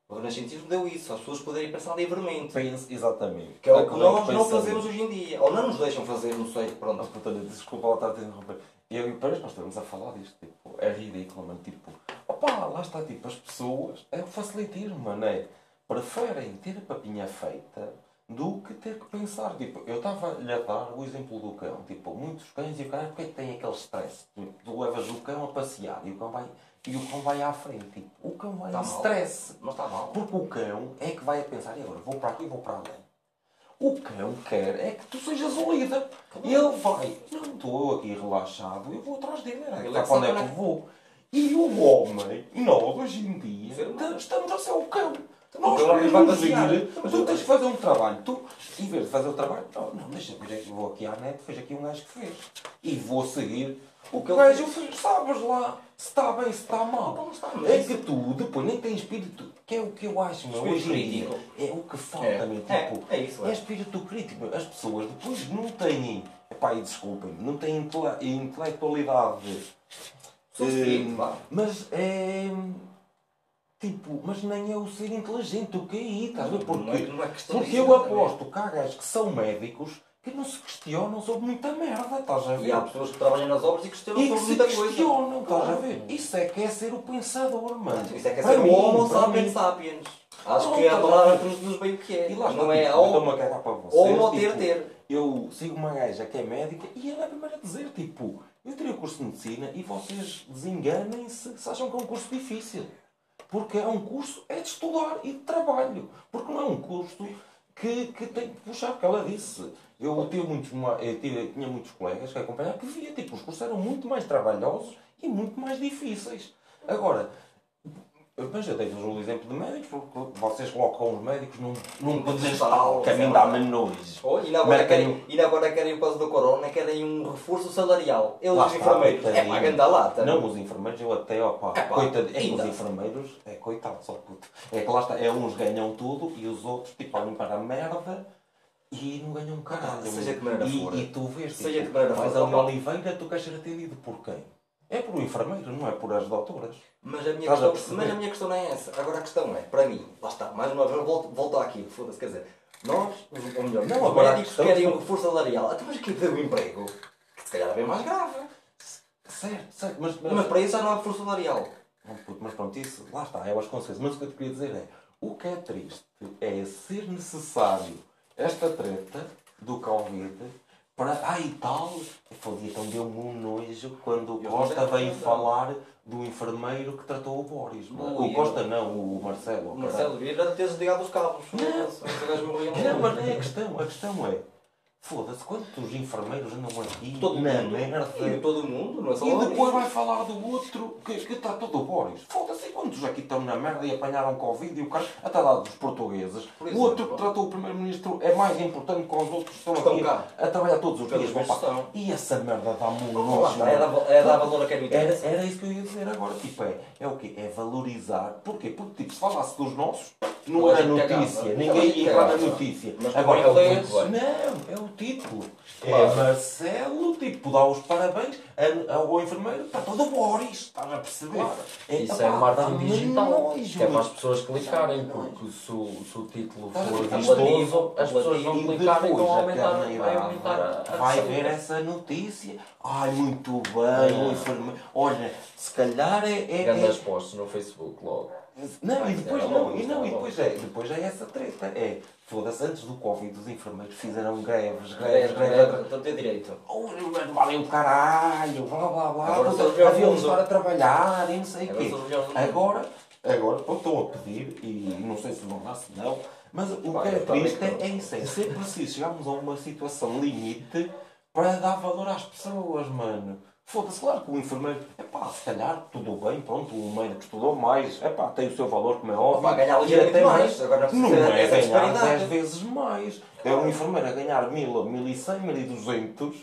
O renascentismo deu isso, as pessoas poderem pensar livremente. Pense, exatamente. Que é o que nós não fazemos hoje em dia. Ou não nos deixam fazer, não sei, pronto. Mas, desculpa lá estar a te interromper. Eu, parece que nós estamos a falar disto, tipo, é ridículo, mano, tipo... Opá, lá está, tipo, as pessoas... É o facilitismo, mano, é... Preferem ter a papinha feita do que ter que pensar. Tipo, eu estava-lhe a dar o exemplo do cão. Tipo, muitos cães e o cão, porque é que tem aquele stress? Tipo, tu levas o cão a passear e o cão vai... E o cão vai à frente, tipo, o cão vai em stress. Mas está mal. Porque o cão é que vai a pensar, e agora vou para aqui e vou para além. O cão quer é que tu sejas o líder. E ele vai, não estou aqui relaxado, eu vou atrás dele. Está para onde é que eu vou. E o homem, nós hoje em dia, estamos a ser o cão. Nós queremos seguir, tu tens que fazer um trabalho. Tu, em vez de fazer o trabalho, não, não deixa ver, eu vou aqui à net, fez aqui um gajo que fez. E vou seguir. O que o gajo fez, sabes lá, se está bem, se está mal. Não, não está bem. É que tu depois nem tens espírito, que é o que eu acho, meu, hoje em dia. É o que falta, é. Meu, tipo, é, é, isso, é. É espírito crítico. As pessoas depois não têm, epá, e desculpem, não têm intele intelectualidade. Hum, mas é... Tipo, mas nem é o ser inteligente, o que aí, estás a ver? Porque, não é questão porque eu aposto que há gajos que são médicos que não se questionam sobre muita merda, estás a ver? E há pessoas que trabalham nas obras e questionam e sobre que muita coisa. E se questionam, estás a ver? Isso é que é ser o pensador, mano. Isso é que é ser o homo sapiens sapiens. Acho não, que é a palavra que nos diz bem o que é. E lá não é ao... Estou-me a cagar para vocês. Ou não ter, ter. Eu sigo uma gaja que é médica e ela é a primeira a dizer, tipo, eu tirei o curso de medicina e vocês desenganem-se se acham que é um curso difícil. Porque é um curso, é de estudar e de trabalho. Porque não é um curso que, que tem que puxar, porque ela disse. Eu, tive muitos, eu, tive, eu tinha muitos colegas que acompanhavam que via, tipo, os cursos eram muito mais trabalhosos e muito mais difíceis. Agora, mas eu dei-vos um exemplo de médicos, porque vocês colocam os médicos num, num pedestal, caminho da menos. Oh, e agora querem, querem, por causa do corona, querem um reforço salarial. Eles, os enfermeiros, é para a ganda lata. Não, os enfermeiros, eu até, opa, é coitado, é os enfermeiros, é coitado, só puto. É que lá está, é uns ganham tudo e os outros, tipo, olham para a merda e não ganham um caralho. Seja de maneira fora. E tu vês, tipo, vais a uma oliveira, tu queres ser atendido por quem? É por um enfermeiro, não é por as doutoras. Mas a, minha questão, mas a minha questão não é essa. Agora a questão é, para mim, lá está, mais uma vez eu volto, volto àquilo, foda-se, quer dizer, nós, ou melhor, não, os médicos querem um reforço salarial, até mas aquilo deu um emprego, que se calhar é bem mais grave. Certo, certo, mas... Mas, mas para isso já não há reforço salarial. Mas pronto, isso, lá está, é as consequências. Mas o que eu te queria dizer é, o que é triste é ser necessário esta treta do Covid, para, ah, e tal, foda-se, então deu-me um nojo quando o Costa veio falar do enfermeiro que tratou o Boris. Não, o Costa eu... não, o Marcelo. O Marcelo devia ter desligado os cabos. Não, não, mas não é a questão. A questão é, Foda-se, quantos enfermeiros andam aqui? Todo na mundo. Merda. E todo mundo, não é só e depois isso. Vai falar do outro que, que está todo o Boris. Foda-se, quantos aqui estão na merda e apanharam Covid e o cara até lá dos portugueses. Por exemplo, o outro que tratou o primeiro-ministro é mais importante que os outros que estão, estão aqui cá. A trabalhar todos os dias. E essa merda dá-me um nojo. É, é dar valor a quem não interessa. Era, era isso que eu ia dizer agora. Tipo, é, é o quê? É valorizar. Porquê? Porque tipo, se falasse dos nossos, não era notícia. Ninguém ia dar a notícia. Agora é o tipo. Não, é o tipo. É Marcelo, tipo, dá os parabéns ao enfermeiro. Está todo Boris. Estás a perceber? Isso é o marketing digital. É para as pessoas clicarem. Porque se o título for vistoso, as pessoas vão clicar e vão aumentar a... Vai ver essa notícia. Ai, muito bem, o enfermeiro. Olha, se calhar é... Grandes postos no Facebook logo. Não, e depois não, e não, e depois é, depois é essa treta, é, foda-se, antes do Covid os enfermeiros fizeram greves, greves, greves, não tem direito. Oh, valem o caralho, blá blá blá, haviam de estar a trabalhar e não sei o quê. Agora, agora, estão a pedir, e não sei se vão dar, se não, mas o que é triste é isso, é ser preciso, chegámos a uma situação limite para dar valor às pessoas, mano. Foda-se, claro que o enfermeiro, é pá, se calhar, tudo bem, pronto, o médico estudou mais, é pá, tem o seu valor, como é óbvio. Vai ganhar ligeiramente mais, agora não é ganhar dez vezes mais. É um enfermeiro a ganhar mil, mil e cem, mil e duzentos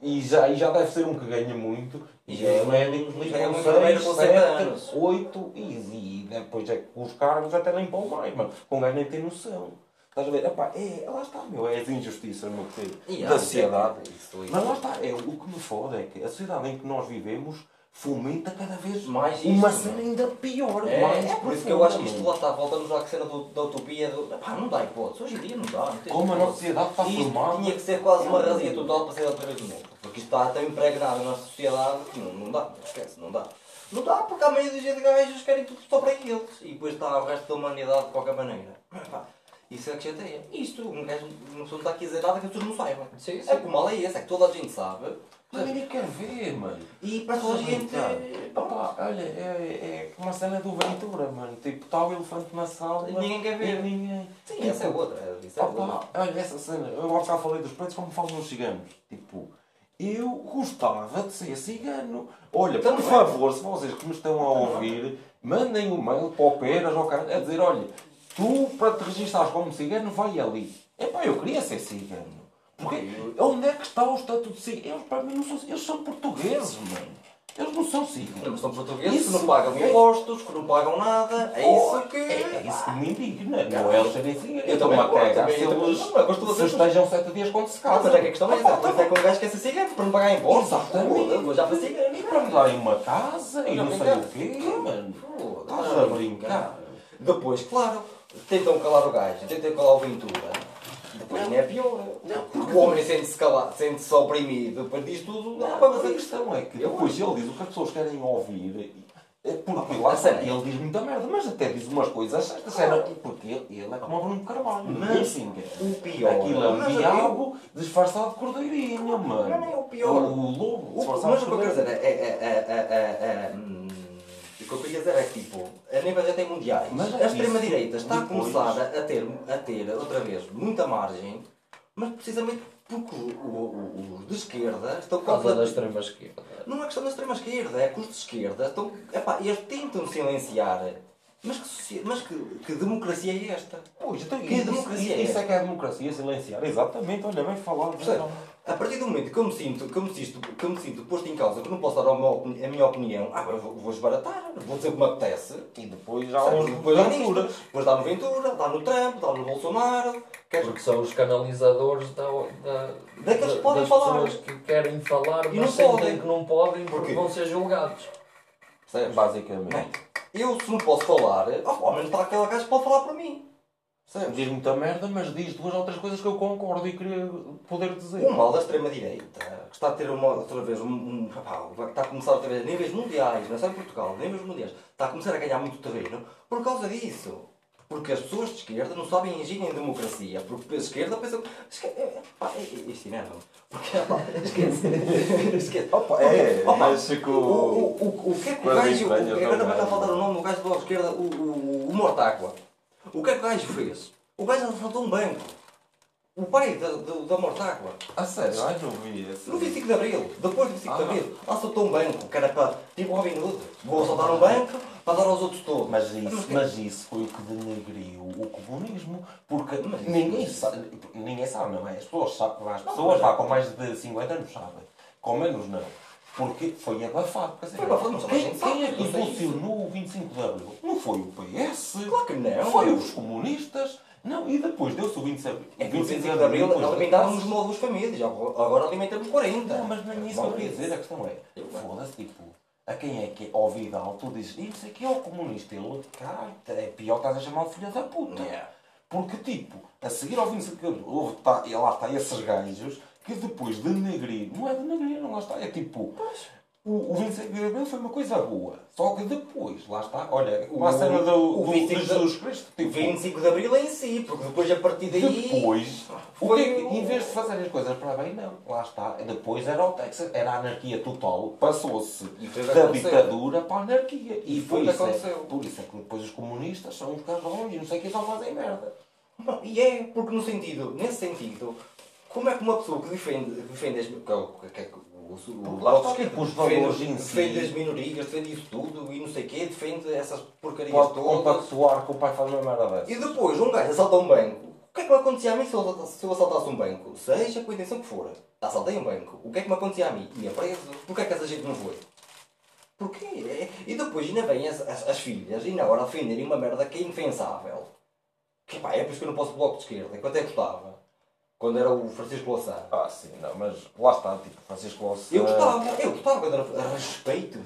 e já, e já deve ser um que ganha muito. E é, os médicos ligam seis, sete, oito e depois é que os cargos até nem vão mais, mano. Convém ter noção. Estás a ver? Epá, é, lá está, meu, é as injustiças, meu querido, yeah, da sociedade. É isso, é isso. Mas lá está, é, o que me foda é que a sociedade em que nós vivemos fomenta cada vez mais isto, uma cena ainda pior. É, mais é por isso que eu acho que isto lá está, voltamos à cena do, da utopia do... Epá, não dá hipótese, hoje em dia não dá. Não como a nossa sociedade está formada... Tinha que ser quase uma razia total para ser outra vez do mundo. Porque isto está tão impregnado na nossa sociedade que não, não dá, não esquece, não dá. Não dá, porque há meio de gente que eles querem tudo só para eles. E depois está o resto da humanidade de qualquer maneira. Epá. Isso é que chateia. Isto, um gajo não está aqui a dizer nada que as pessoas não saibam. Sim, sim. É que o mal é esse, é que toda a gente sabe. Mas ninguém quer ver, mano. E para toda a gente... Opa, olha, é, é uma cena do Ventura, mano. Tipo, está o elefante na sala... Ninguém quer ver. Ninguém... Sim, tipo, essa é outra. Essa é opa, outra. Olha, essa cena... Eu há bocado falei dos pretos como falam dos ciganos. Tipo... Eu gostava de ser cigano. Olha, então, por favor, se vocês que me estão a ouvir, mandem um mail para o Peras ou a dizer, olha... Tu, para te registares como cigano, vai ali. Epá, eu queria ser cigano. Porque onde é que está o estatuto de cigano? Eles, para mim, não são, eles são portugueses, mano. Eles não são ciganos. Eles são portugueses, isso, que não pagam impostos, que não pagam nada. É isso que... É, é isso que me indigna. Não é eles serem ciganos. Eu também até se eles se estejam sete dias quando se casam. Mas é que a questão é essa. Por isso é que um gajo quer ser cigano, para não pagar impostos. Exatamente. Eu vou já para cigano. E para me darem uma casa e não sei o quê, mano. Estás a brincar. Depois, claro... Tentam calar o gajo, tentam calar o Ventura. Depois não é pior. Não, porque o homem sente-se calado, sente-se oprimido, depois diz tudo. Não, não, mas a questão é que depois ele diz o que as pessoas querem ouvir. Porque lá ele diz muita merda, mas até diz umas coisas certas. Porque ele é como o Bruno Carvalho. Mas o pior. Aquilo é um diabo disfarçado de cordeirinho, mano. Não, não é o pior. O lobo disfarçado de cordeirinho. Mas o que eu quero dizer é... O que eu queria dizer é que, tipo, a nível até mundiais, mas a extrema-direita está depois... a começar a ter, a ter, outra vez, muita margem, mas precisamente porque os de esquerda estão... Por causa da extrema-esquerda. Não é questão da extrema-esquerda, é que os de esquerda estão... Epá, eles tentam silenciar, mas que, mas que, que democracia é esta? Pois, então, que isso, democracia isso é, esta? É que é a democracia, silenciar, exatamente, olha, bem falado. A partir do momento que eu me sinto, que eu me sinto, que eu me sinto posto em causa, que não posso dar a minha, a minha opinião, ah, vou, vou esbaratar, vou dizer o que me apetece e depois já uns depois dá Ventura. Depois dá no Ventura, dá no Trump, dá no Bolsonaro. Queres... Porque são os canalizadores da, da, daqueles que podem das falar. Pessoas que querem falar, mas e não sentem que não podem porque Porquê? Vão ser julgados. Percebes? Basicamente. Bem, eu se não posso falar, ao menos está aquele gajo que pode falar para mim. Diz muita merda, mas diz duas outras coisas que eu concordo e queria poder dizer. O mal da extrema-direita, que está a ter uma, outra vez, um, um, está a começar outra vez a níveis mundiais, não é só em Portugal, a níveis mundiais, está a começar a ganhar muito terreno por causa disso. Porque as pessoas de esquerda não sabem agir em democracia, porque a esquerda pensa... Pá, isto não é não. Porque, pá, esquece. Esquece. Opa, é, opa, mas o... O que é que o gajo... Agora está a faltar o nome do gajo da esquerda, o, o, o Mortágua. O que é que o gajo fez? O gajo assaltou um banco. o pai da, da, da Mortágua. Ah, sério? Ai, não vi isso. No vinte e cinco de Abril, depois do vinte e cinco de Abril, assaltou um banco, que era para tipo Robin Hood. Vou assaltar um banco para dar aos outros todos. Mas isso, mas isso foi o que denegriu o comunismo, porque ninguém sabe, ninguém sabe, não é? As pessoas sabem, as pessoas lá com mais de cinquenta anos sabem, com menos não. Porque foi abafado. Quer dizer, foi abafado, mas quem, quem é que funcionou o vinte e cinco de Abril? Não foi o P S, claro que não. Foi os comunistas. Não, e depois deu-se o vinte e cinco de Abril. É que vinte e cinco de Abril nós alimentávamos novas famílias, agora alimentamos quarenta. Não, mas nem isso que eu queria dizer, a questão é, foda-se, tipo, a quem é que é ao Vidal, tu dizes, isso aqui é o comunista, ele, caralho, é pior que estás a chamar de filha da puta. Porque, tipo, a seguir ao vinte e cinco de Abril, lá está esses gajos, que depois de denegrir, não é denegrir, não, lá está, é tipo... O, o vinte e cinco de Abril foi uma coisa boa, só que depois, lá está, olha, o, a cena do, do, de Jesus Cristo. Tipo, vinte e cinco de Abril é em si, porque depois a partir daí... Depois, foi, o... em vez de fazer as coisas para bem, não, lá está, depois era o Texas, era a anarquia total, passou-se da ditadura para a anarquia. E, e foi isso, é, por isso é que depois os comunistas são uns carrões e não sei o que, só fazem merda. Não, e é, porque no sentido, nesse sentido, como é que uma pessoa que defende, defende as... Que, que, O lado esquerdo defende as minorias, defende isso tudo e não sei o quê, defende essas porcarias todas. Pode compactuar com o pai faz uma merda dessa. E depois um gajo assalta um banco. O que é que me acontecia a mim se eu assaltasse um banco? Seja com a intenção que for. Assaltei um banco. O que é que me acontecia a mim? Ia preso. Porquê é que essa gente não foi? Porquê? E depois ainda vêm as, as, as filhas e na hora defenderem uma merda que é indefensável. Que pá, é por isso que eu não posso Bloco de Esquerda. Quanto é que custava? Quando era o Francisco Louçã. Ah, sim, não, mas lá está, tipo, Francisco Louçã... Eu gostava, eu gostava, quando era, era respeito.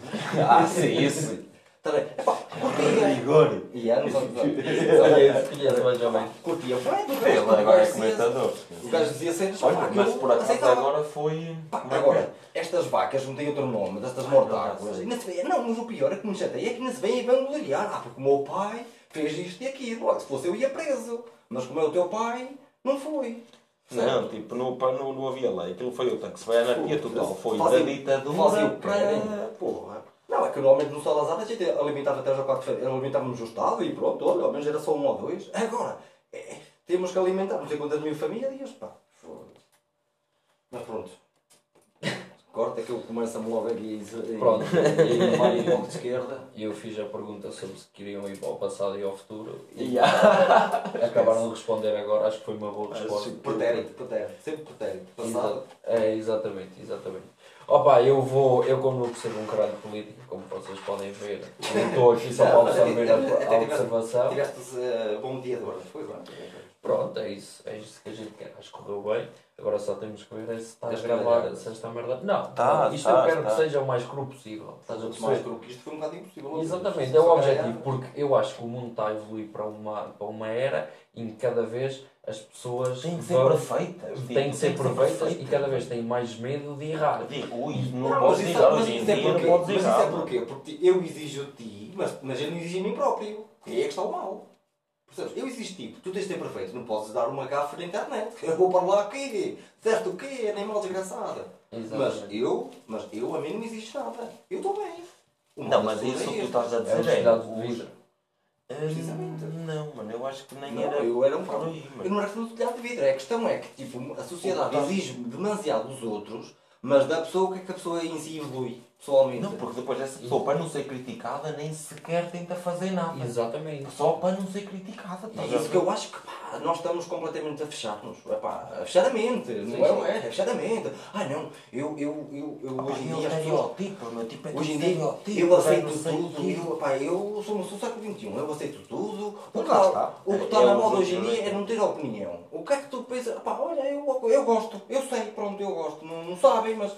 Ah, sim, isso. Epá, curtia. Rigor. E anos anos anos. Curtia, foi. Agora é comentador. O gajo dizia cenas... Olha, mas por acaso agora foi... Agora, estas vacas não têm outro nome, destas mortáguas. Não, mas o pior é que me chateia, é que não se vem e vão gloriar. Ah, porque o meu pai fez isto e aquilo. Se fosse eu ia preso. Mas como é o teu pai, não foi. Não, não, tipo, não, não, não havia lei, aquilo foi o tanque, se foi a anarquia total, foi da ditadura para... Porra. Não, é que normalmente no Salazar a gente alimentava três ou quatro, alimentávamos o Estado e pronto, olha, ao menos era só um ou dois. Agora, é, temos que alimentar, não sei quantas mil famílias, pá, foda-se. Mas pronto. Corta que eu começo-me logo aqui e... Pronto, e vai em Bloco de Esquerda. E eu fiz a pergunta sobre se queriam ir ao passado e ao futuro. E yeah. Acabaram de responder agora, acho que foi uma boa resposta. Pretérito, pretérito, sempre pretérito. Passado. É, exatamente, exatamente. Opa, eu vou, eu como não percebo um caralho político, como vocês podem ver, não estou aqui só para observar a, a observação. Tiraste-se uh, bom dia de hoje, foi lá. Pronto, é isso, é isso que a gente quer. Acho que correu bem. Agora só temos que ver se está a gravar, se esta merda... Não, tá, isto tá, eu quero tá. que seja o mais cru possível. Estás a perceber? Mais cru, que isto foi um bocado impossível. Exatamente, é o objetivo, porque eu acho que o mundo está a evoluir para uma, para uma era em que cada vez as pessoas... Têm que ser perfeitas. Têm que ser perfeitas e cada vez têm mais medo de errar. Ui, não podes errar hoje em dia, não podes errar. Mas isso é porquê? Porque eu exijo de ti, mas, mas eu não exijo a mim próprio. E é que está o mal. Eu exijo tipo, tu tens de ser perfeito, não podes dar uma gafa na internet. Eu vou para lá, o quê? Dizeste o quê? É nem mal desgraçada. Mas eu, mas eu, a mim não me existe nada. Eu estou bem. Não, mas isso que tu estás a dizer é... Precisamente. Não, mano, eu acho que nem era... eu era um cara... Eu não era um telhado de vidro. A questão é que tipo, a sociedade exige demasiado dos outros, mas da pessoa, o que é que a pessoa em si evolui? Pessoalmente. Não, porque depois essa pessoa, para não ser criticada, nem sequer tenta fazer nada. Exatamente. Só para não ser criticada. É isso que eu acho que, pá, nós estamos completamente a fechar-nos. A fechar a mente. Não é? A fechar a mente. Ah, não. Eu, eu, eu, eu hoje em dia... Hoje em dia, eu aceito tudo. Eu sou do século vinte e um. Eu aceito tudo. O que está na moda hoje em dia é não ter opinião. O que é que tu pensas? Pá, olha, eu gosto. Eu sei, pronto, eu gosto. Não sabem, mas...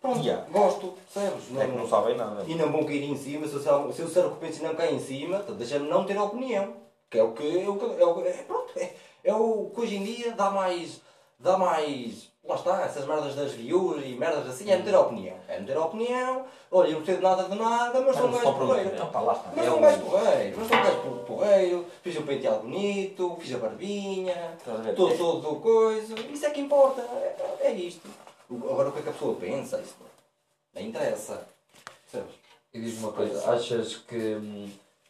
Pronto, yeah. Gosto, sabes? Não, é que não sabem nada. E não vão cair em cima, se eu, se eu disser o que penso e não cair em cima, deixa-me não ter opinião. Que é o que, é o que, é o que é, pronto, é, é o que hoje em dia dá mais, dá mais, lá está, essas merdas das viúvas e merdas assim, é não ter opinião. É não ter opinião, olha, eu não sei de nada de nada, mas sou um gajo porreiro. Mas sou um gajo porreiro, mas sou um gajo porreiro, fiz o penteado bonito, fiz a barbinha, todo, todo, todo coisa, isso é que importa, é, é isto. Agora o que é que a pessoa pensa? Isso não interessa. E diz-me uma coisa, achas que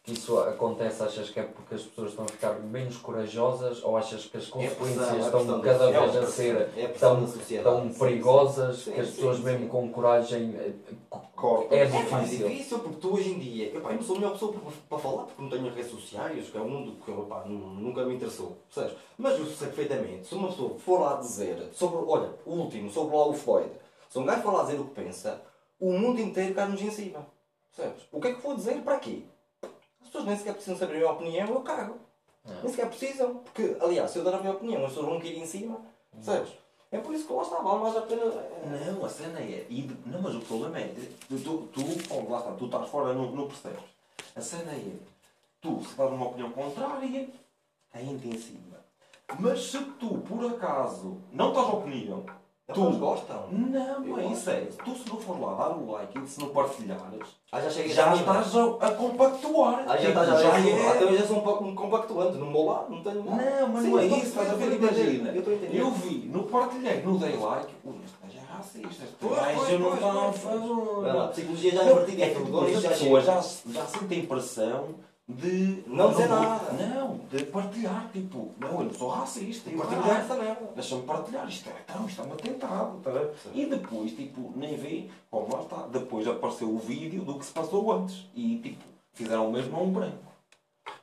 que isso acontece, achas que é porque as pessoas estão a ficar menos corajosas ou achas que as consequências é estão cada vez a ser é tão, tão perigosas sim, sim. que as pessoas sim, sim. mesmo com coragem Corta. é difícil? É mais difícil porque tu hoje em dia, eu, pá, eu não sou a melhor pessoa para falar porque não tenho redes sociais, que é um mundo que eu, pá, nunca me interessou, percebes? Mas eu sei perfeitamente, se uma pessoa for lá dizer, sobre, olha, o último, sobre lá o Floyd, se um gajo for lá dizer o que pensa, o mundo inteiro cai-nos em cima, percebes? O que é que vou dizer para aqui? As pessoas nem sequer precisam saber a minha opinião, eu cago. É. Nem sequer precisam, porque, aliás, se eu dar a minha opinião, as pessoas vão cair em cima, não. sabes? É por isso que lá está, vale mais a pena... Não, a cena é... E, não, mas o problema é... Tu, tu oh, lá está, tu estás fora, não, não percebes. A cena é... Tu, se dás uma opinião contrária, ainda em cima. Mas se tu, por acaso, não estás a opinião... Tu gostam? Não, eu é isso é. Tu se não for lá dar o like e se não partilhares, ah, já, já estás a, a compactuar. Ah, já estás a já é. Eu já sou um compactuante, não vou lá, não tenho nada. Não, mas sim, não é isso, estás a ver, imagina. Eu, eu vi, não partilhei, não dei like, o gajo é racista. Mas eu não estava a fazer. A psicologia já é invertida. É que as pessoas já sentem a impressão de não, não dizer não, nada. Não, de partilhar, tipo, não, eu não sou racista, eu partilhar esta merda. Deixa-me partilhar, isto é tão, isto é um atentado. Tá? E depois, tipo, nem vi, como lá está, depois apareceu o vídeo do que se passou antes. E, tipo, fizeram o mesmo a um branco.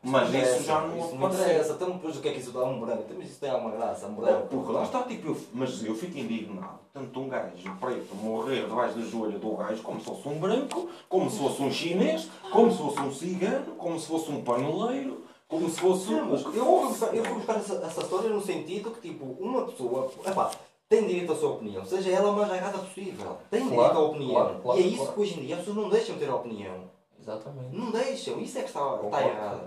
Mas isso, isso já não acontece. Até depois o que é que isso dá a um branco? Mas isso tem alguma graça, um branco. Não, porque lá está, tipo, eu, mas eu fico indignado. Tanto um gajo preto morrer debaixo do joelho do gajo, como se fosse um branco, como se fosse um chinês, como se fosse um cigano, como se fosse um paneleiro, como se fosse um... Eu vou buscar, eu vou buscar essa, essa história no sentido que, tipo, uma pessoa... Epá, tem direito à sua opinião, seja ela a mais errada possível. Tem claro, direito à opinião. Claro, claro, e é isso claro. que hoje em dia as pessoas não deixam de ter a opinião. Exatamente. Não deixam, isso é que está, está errado.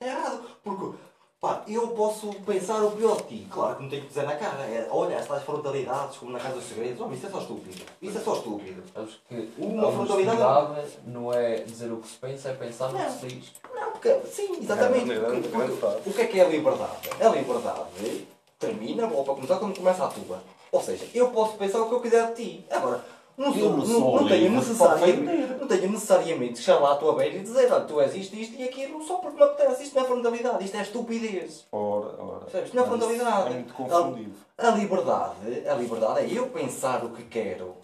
Está errado, porque pá, eu posso pensar o pior de ti, claro que não tenho que dizer na cara, é, olha, estas frontalidades como na Casa dos Segredos, oh, isso é só estúpido, isso é só estúpido. Acho que uma frontalidade não é dizer o que se pensa, é pensar no que se diz. Não, porque, sim, exatamente, é, porque, porque, o que é que é a liberdade? A liberdade termina, volta a começar quando começa a tua, ou seja, eu posso pensar o que eu quiser de ti, agora, Não, sou, não, sou não, tenho não tenho necessariamente que chegar lá à tua beira e dizer olha, tu és isto, isto e aquilo, só porque me apetece. Isto não é frontalidade, isto é estupidez. Ora, ora. Sabes? Isto não é frontalidade. É muito confundido. A, a liberdade, a liberdade é eu pensar o que quero.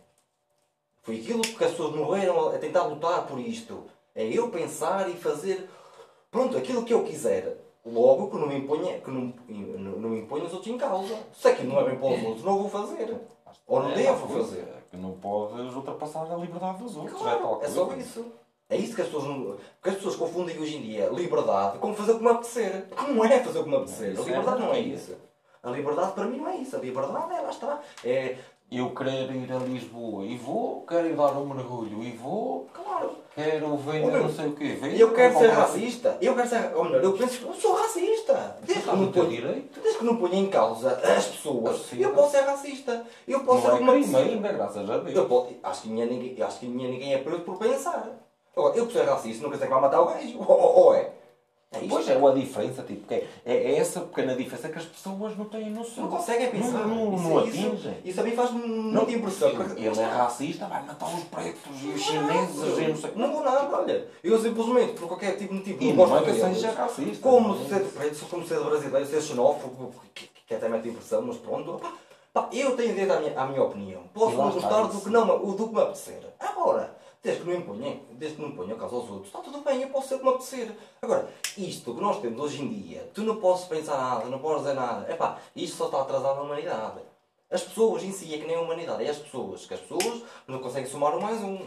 Foi aquilo que as pessoas morreram a tentar lutar por isto. É eu pensar e fazer, pronto, aquilo que eu quiser. Logo que não me imponha, que não, não, não me imponha os outros em causa. Se aquilo não é bem para os outros, não vou fazer. Ou não é, devo fazer. Que não podes ultrapassar a liberdade dos outros. Claro, é, tal é só isso. É isso que as pessoas não... Porque as pessoas confundem hoje em dia liberdade com fazer o que me apetecer. Porque não é fazer o que me apetecer. A liberdade não é isso. A liberdade para mim não é isso. A liberdade é, lá está. É... Eu quero ir a Lisboa e vou. Quero ir dar um mergulho e vou. Claro. Quero ver não sei o quê. Vem, eu quero ser racista. racista. Eu quero ser... Ou melhor, eu penso que eu sou racista. Desde que, não ponho, direito. desde que não ponha em causa as pessoas, assim, eu posso ser racista. Eu posso não ser uma pessoa. Ainda, graças a Deus. Eu posso... Acho que ninguém, acho que ninguém é preso por pensar. Agora, eu posso ser racista, não quer dizer que vai matar o gajo. Ou, ou é? É pois é, ou a diferença, tipo, é, é essa pequena diferença que as pessoas não têm noção. Não conseguem pensar. Não, não, isso, não atingem. Isso, isso a mim faz muita impressão. Ele, ele é racista, vai matar os pretos e os chineses e não sei. Não vou nada, olha. Eu simplesmente, por qualquer tipo de motivo, não gosto de seja racista. Como ser de preto, como ser de brasileiro, ser xenófobo, que, que até mete impressão, mas pronto. Pá, pá, eu tenho direito à minha, à minha opinião. Posso não gostar do que, não, do que me apetecer. Agora. Desde que não imponha, desde que não imponha a causa aos outros, está tudo bem, eu posso ser como apetecer. Agora, isto que nós temos hoje em dia, tu não podes pensar nada, não podes dizer nada. Epá, isto só está atrasado na humanidade. As pessoas em si é que nem a humanidade, é as pessoas. Que as pessoas não conseguem somar um mais um.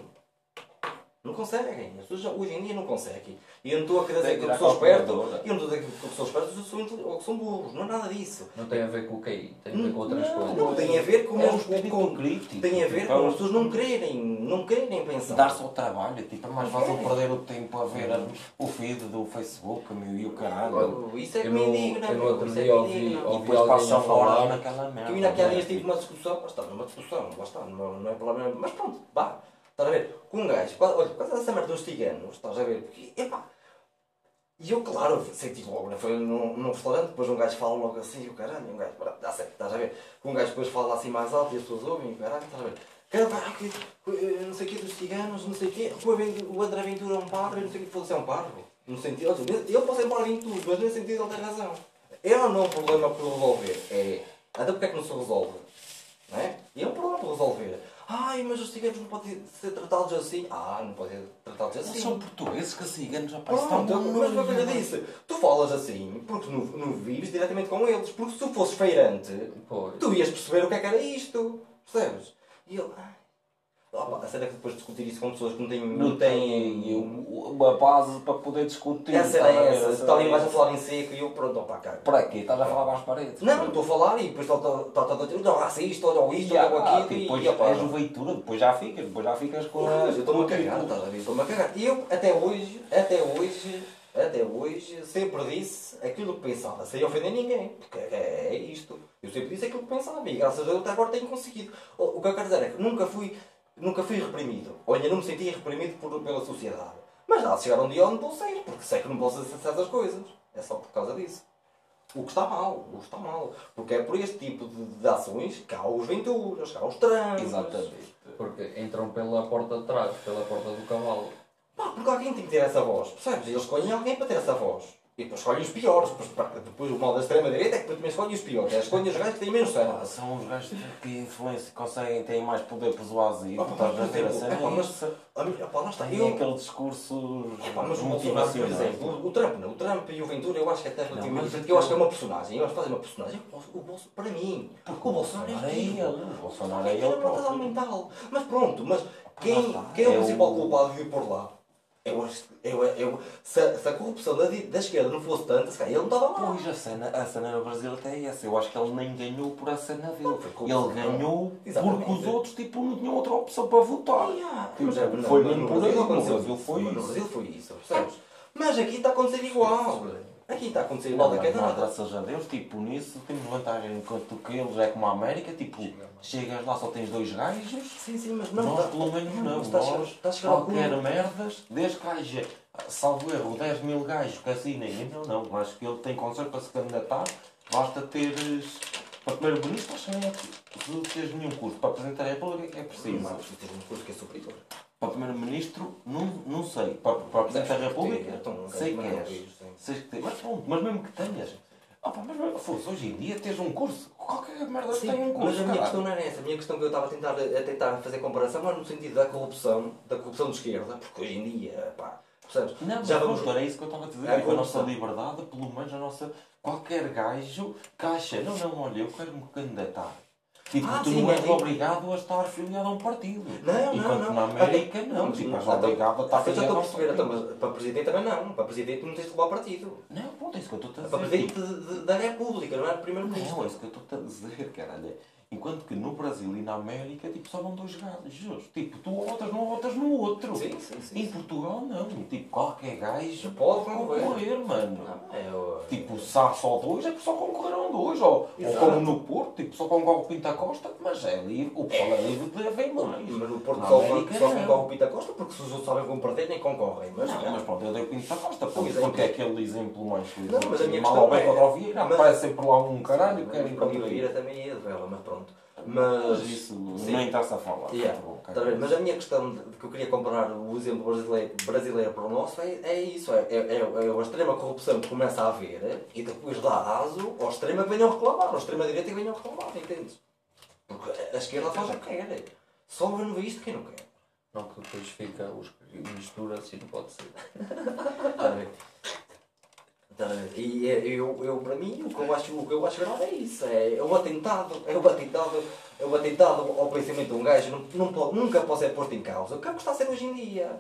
Não conseguem. As pessoas hoje em dia não conseguem. E eu não estou a querer dizer que eu sou esperto, eu não estou a dizer que sou esperto ou que são burros. Não é nada disso. Não tem a ver com o Q I, tem a ver com outras coisas. Não, tem a ver com o crítico. Tem a ver com as pessoas não quererem, não quererem pensar. Dar-se ao trabalho, tipo, mais vale eu perder o tempo a ver o feed do Facebook, meu, e o caralho. Isso é que me indigna. Eu outro dia ouvi alguém a falar naquela merda. Eu ainda aqui há dias tive uma discussão, mas está numa discussão, lá está, não é problema. Mas pronto, vá. Estás a ver? Com um gajo, quase, olha, quase essa merda dos ciganos, estás a ver? Porque, epá, e eu, claro, senti logo, né? Foi num, num restaurante, depois um gajo fala logo assim, e o caralho, um gajo, dá certo, estás a ver? Com um gajo depois fala assim mais alto e as pessoas ouvem, e o caralho, estás a ver? Caralho, não sei o que dos ciganos, não sei o que, o André Ventura é um parvo, não sei o que, fosse é um parvo. No sentido, eu posso ir embora em tudo, mas nesse sentido ele tem razão. É ou não um problema por resolver? É. Até porque é que não se resolve? Não é? E é um problema por resolver. Ai, mas os ciganos não podem ser tratados assim. Ah, não podem ser tratados assim. Eles são portugueses que ciganos, rapaz. Pronto, tão mas uma coisa disse. Tu falas assim porque não, não vives diretamente com eles. Porque se tu fosses feirante, pois, tu ias perceber o que é que era isto. Percebes? E ele... Opa, será que depois discutir isso com pessoas que não têm, não têm uma base para poder discutir? Essa era essa. Se está ali mais a falar em seco e eu, pronto, opa, cara. Para quê? Estás a falar para as paredes? Não, não estou a falar e depois está a dizer, não, racista, olha o isto, olha aquilo. E depois és o Ventura, depois já ficas, depois já ficas com... Eu estou-me a cagar, estás a ver? Estou-me a cagar. E eu, até hoje, até hoje, até hoje, sempre disse aquilo que pensava, sem ofender ninguém. Porque é isto. Eu sempre disse aquilo que pensava e graças a Deus até agora tenho conseguido. O que eu quero dizer é que nunca fui... Nunca fui reprimido. Olha, não me sentia reprimido por, pela sociedade. Mas já chegar um dia onde vou sair, porque sei que não posso acessar essas coisas. É só por causa disso. O que está mal, o que está mal. Porque é por este tipo de, de ações que há os Venturas, que há os Trumps. Exatamente. Porque entram pela porta de trás, pela porta do cavalo. Pá, porque alguém tem que ter essa voz, percebes? Eles escolhem alguém para ter essa voz. E depois escolhem os piores, depois, depois o mal da extrema-direita é que também escolhem os piores, é escolhem os gajos que têm menos cérebro. Ah, são os gajos que influenciam, conseguem, têm mais poder persuasivo, oh, estás a ter a cena. E aquele discurso motivacional. O Trump, não, o Trump e o Ventura, eu acho que até relativamente, porque eu acho que é uma personagem, eu acho que fazem uma personagem, o Bolsonaro, para mim, porque o Bolsonaro é ele, o Bolsonaro é ele próprio. Mas pronto, mas quem é o principal culpado de ir por lá? Eu acho que eu, eu, se, a, se a corrupção da, da esquerda não fosse tanta, se calhar ele não estava lá. Pois, a cena, a cena no Brasil até é essa. Eu acho que ele nem ganhou por a cena dele. Não, ele ganhou porque os outros tipo, não tinham outra opção para votar. Yeah. Tipo, mas, não, foi mesmo por aí. No Brasil foi isso. No Brasil foi isso, percebes? Mas aqui está a acontecer igual. Aqui está a acontecer igual da cada nada. Graças a Deus, tipo, nisso temos vantagem enquanto que eles é como a América, tipo, chega, chegas lá só tens dois gajos. Sim, sim, mas não. Nós, pelo menos não, não está nós, está qualquer algum... merdas, desde que haja, salvo erro, dez mil gajos que assinem, então não, acho que ele tem condições para se candidatar, basta teres, para primeiro-ministro, acho que não é preciso teres nenhum curso, para apresentar a República é preciso. Mas preciso teres um curso que é superior. Para primeiro-ministro, não, não sei. Para, para presidente da República, que então, sei que és. Sei que tens. Mas pronto, mas mesmo que tenhas. Oh, pá, mas mesmo, fosse, hoje em dia tens um curso. Qualquer merda sim, tem um curso. Mas a minha caralho. questão não era essa. A minha questão que eu estava a tentar, a tentar fazer comparação era no sentido da corrupção, da corrupção de esquerda, porque hoje em dia, pá, percebes? Não, já vamos para isso que eu estava a dizer. É a, a nossa liberdade, pelo menos a nossa. Qualquer gajo que acha, não, não, olha, eu quero me candidatar. Tipo, ah, tu sim, não és é obrigado a estar afiliado a um partido. Não, enquanto não, não. Na América não, não tipo, és obrigado a estar afiliado a um partido. Então, para presidente também não. Para presidente não tens de levar partido. Não, pronto, é isso que eu estou a dizer. Para presidente da República, não é primeiro-ministro. Não, é isso que eu estou a dizer, caralho. Enquanto que no Brasil e na América, tipo, só vão dois gajos. Tipo, tu votas, não votas no outro. Sim, sim, sim. Em Portugal, não. Tipo, qualquer gajo pode concorrer, mano. Não, é o... Tipo, se há só dois, é que só concorreram dois. Ou, ou como no Porto, tipo, só concorre o Pinta Costa, mas é livre. O pessoal é livre de haver mais. Mas no Porto só concorre o Pinta Costa porque se os outros sabem como perder, nem concorrem. Mas, não, não. Mas pronto, eu dei o Pinta Costa porque, porque é aquele exemplo mais feliz. Não, mas a minha mal questão é... Mal ou bem contra o Vieira, parece sempre lá um caralho. Para mim o Vieira também é de vela, mas pronto. Mas isso nem está-se a falar. Yeah. Tá, mas a minha questão de, de que eu queria comparar o exemplo brasileiro, brasileiro para o nosso é, é isso. É, é, é a extrema corrupção que começa a haver e depois dá aso ao extremo que venham reclamar, ao extremo direito que venham reclamar, entendes? Porque a esquerda faz o que quer. Só o não isto quem não quer. Não que depois fica, os mistura assim não pode ser. Está bem. E eu, eu, para mim, o que eu acho, o que eu acho grave é isso, é o atentado, é o atentado, é o atentado ao pensamento de um gajo, não, não pode, nunca pode ser posto em causa, o que é que está a ser hoje em dia,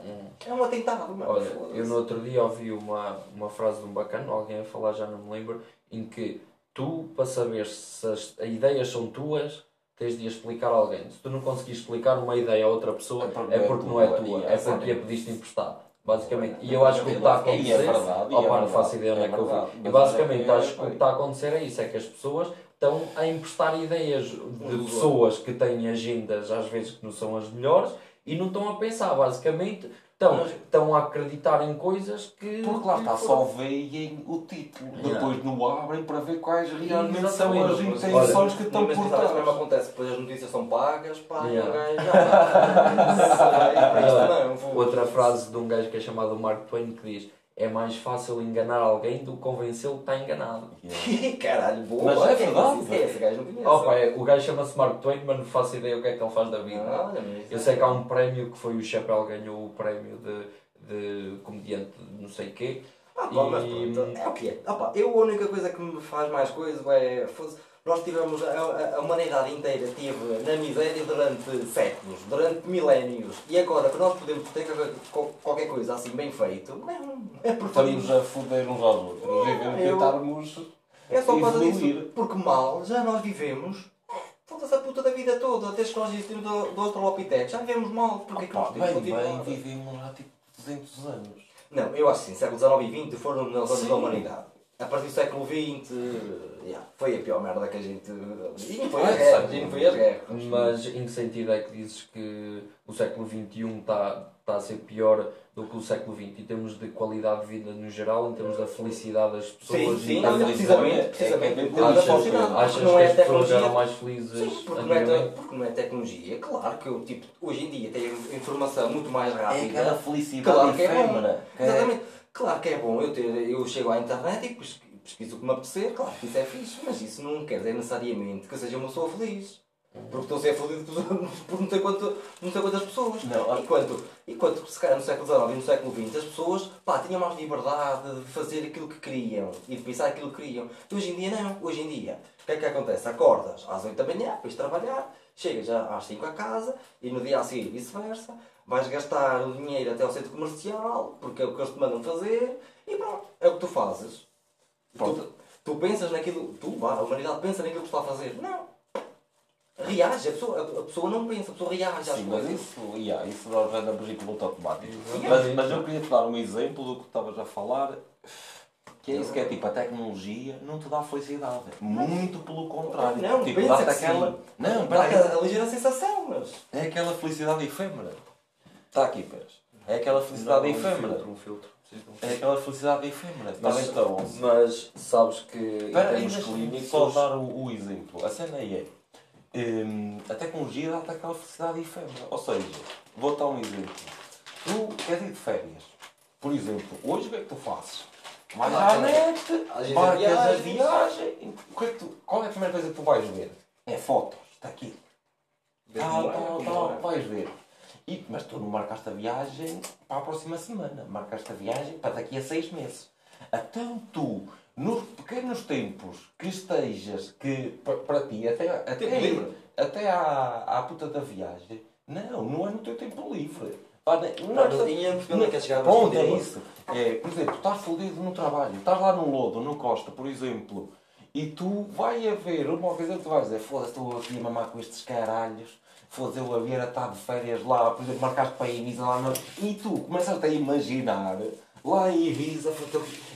é um atentado. Mas, olha, eu no outro dia ouvi uma, uma frase de um bacano, alguém a falar, já não me lembro, em que tu, para saber se as ideias são tuas, tens de explicar a alguém, se tu não conseguires explicar uma ideia a outra pessoa, é porque não é tua, é porque a pediste emprestado. Basicamente, e eu acho que o que está a acontecer, opa, não faço ideia onde é que eu vi, e basicamente acho que o que está a acontecer é isso, é que as pessoas estão a emprestar ideias de pessoas que têm agendas às vezes que não são as melhores e não estão a pensar, basicamente estão, estão a acreditar em coisas que... Porque lá está, só veem o título, depois não abrem para ver quais realmente são as intenções que estão por trás. Mas acontece, depois as notícias são pagas, pá, yeah. Outra frase de um gajo que é chamado Mark Twain que diz é mais fácil enganar alguém do que convencê-lo que está enganado. Yeah. Caralho, boa! Mas é verdade! É, esse gajo não conhece. Oh, pai, o gajo chama-se Mark Twain, mas não faço ideia o que é que ele faz da vida. Ah, eu sei que há um prémio que foi o Chapéu ganhou o prémio de, de comediante de não sei o quê. Ah, pá, e... mas pronto, é o que é. Ah, pá, eu a única coisa que me faz mais coisa é... Nós tivemos, a, a humanidade inteira teve na miséria durante séculos, durante milénios, e agora que nós podemos ter qualquer coisa assim bem feito, não, é preferível. Estamos a foder uns aos outros, é, eu, tentarmos é só por causa disso, porque mal já nós vivemos, foda-se a puta da vida toda, desde que nós existimos do, do Australopithecus, já vivemos mal, porque é que nós temos que continuar? Bem, vivemos há tipo duzentos anos. Não, eu acho que sim, século dezanove e vinte foram os melhores anos da humanidade. A partir do século vinte, yeah, foi a pior merda que a gente... E não foi as guerras, e não foi as guerras. Mas em que sentido é que dizes que o século vinte e um está, está a ser pior do que o século vinte? Em termos de qualidade de vida no geral, em termos da felicidade das pessoas... Sim, sim, não, precisamente, precisamente. É, é, achas que, achas não que é as pessoas eram mais felizes? Sim, porque não, é, porque não é tecnologia. Claro que eu, tipo, hoje em dia tem informação muito mais rápida. É aquela felicidade claro que é efêmera. É. Exatamente. Claro que é bom, eu, ter, eu chego à internet e pesquiso o que me apetecer, claro que isso é fixe, mas isso não quer dizer necessariamente que eu seja uma pessoa feliz. Porque estou a ser fodido por não sei, quanto, não sei quantas pessoas. Não, enquanto, enquanto se calhar no século dezanove e no século vinte as pessoas pá, tinham mais liberdade de fazer aquilo que queriam e de pensar aquilo que queriam. E hoje em dia não. Hoje em dia, o que é que acontece? Acordas às oito da manhã, vais trabalhar, chegas às cinco a casa e no dia a seguir vice-versa. Vais gastar o dinheiro até ao centro comercial, porque é o que eles te mandam fazer, e pronto, é o que tu fazes. Tu, tu pensas naquilo, tu, a humanidade pensa naquilo que está a fazer. Não. Reage, a pessoa, a pessoa não pensa, a pessoa reage às sim, coisas. Mas isso, yeah, isso nós já damos em piloto automático. Mas, mas eu queria te dar um exemplo do que tu estavas a falar, que é isso que é tipo, a tecnologia não te dá felicidade. Muito pelo contrário. Não, tipo, pensa dá-te que aquela... sim. Não, dá aquela ligeira sensação, mas... É aquela felicidade efêmera. Está aqui, peras. É aquela felicidade efêmera. Um filtro, é aquela felicidade efêmera. Mas, mas sabes que em termos clínicos... Só dar o, o exemplo. A cena aí é... Hum, a tecnologia dá-te aquela felicidade efêmera. Ou seja, vou dar um exemplo. Tu queres ir de férias. Por exemplo, hoje o que é que tu fazes? Vais à net, marcas a viagem... Qual é a primeira coisa que tu vais ver? É fotos. Está aqui. Ah, tá, tá, vais ver. E, mas tu não marcaste a viagem para a próxima semana. Marcaste a viagem para daqui a seis meses. Então tu, nos pequenos tempos que estejas, que para ti, até, até, livre, até à, à puta da viagem, não, não é no teu tempo livre. Não, não, não, não, não é que chegar bom, é isso. É, por exemplo, tu estás fodido no trabalho, estás lá no lodo, no Costa, por exemplo, e tu vai haver uma ocasião que tu vais dizer foda-se, estou aqui a mamar com estes caralhos. Foda-se, eu a ver a estar de férias lá, por exemplo, marcaste para a Ibiza lá na... E tu começaste a imaginar lá em Ibiza,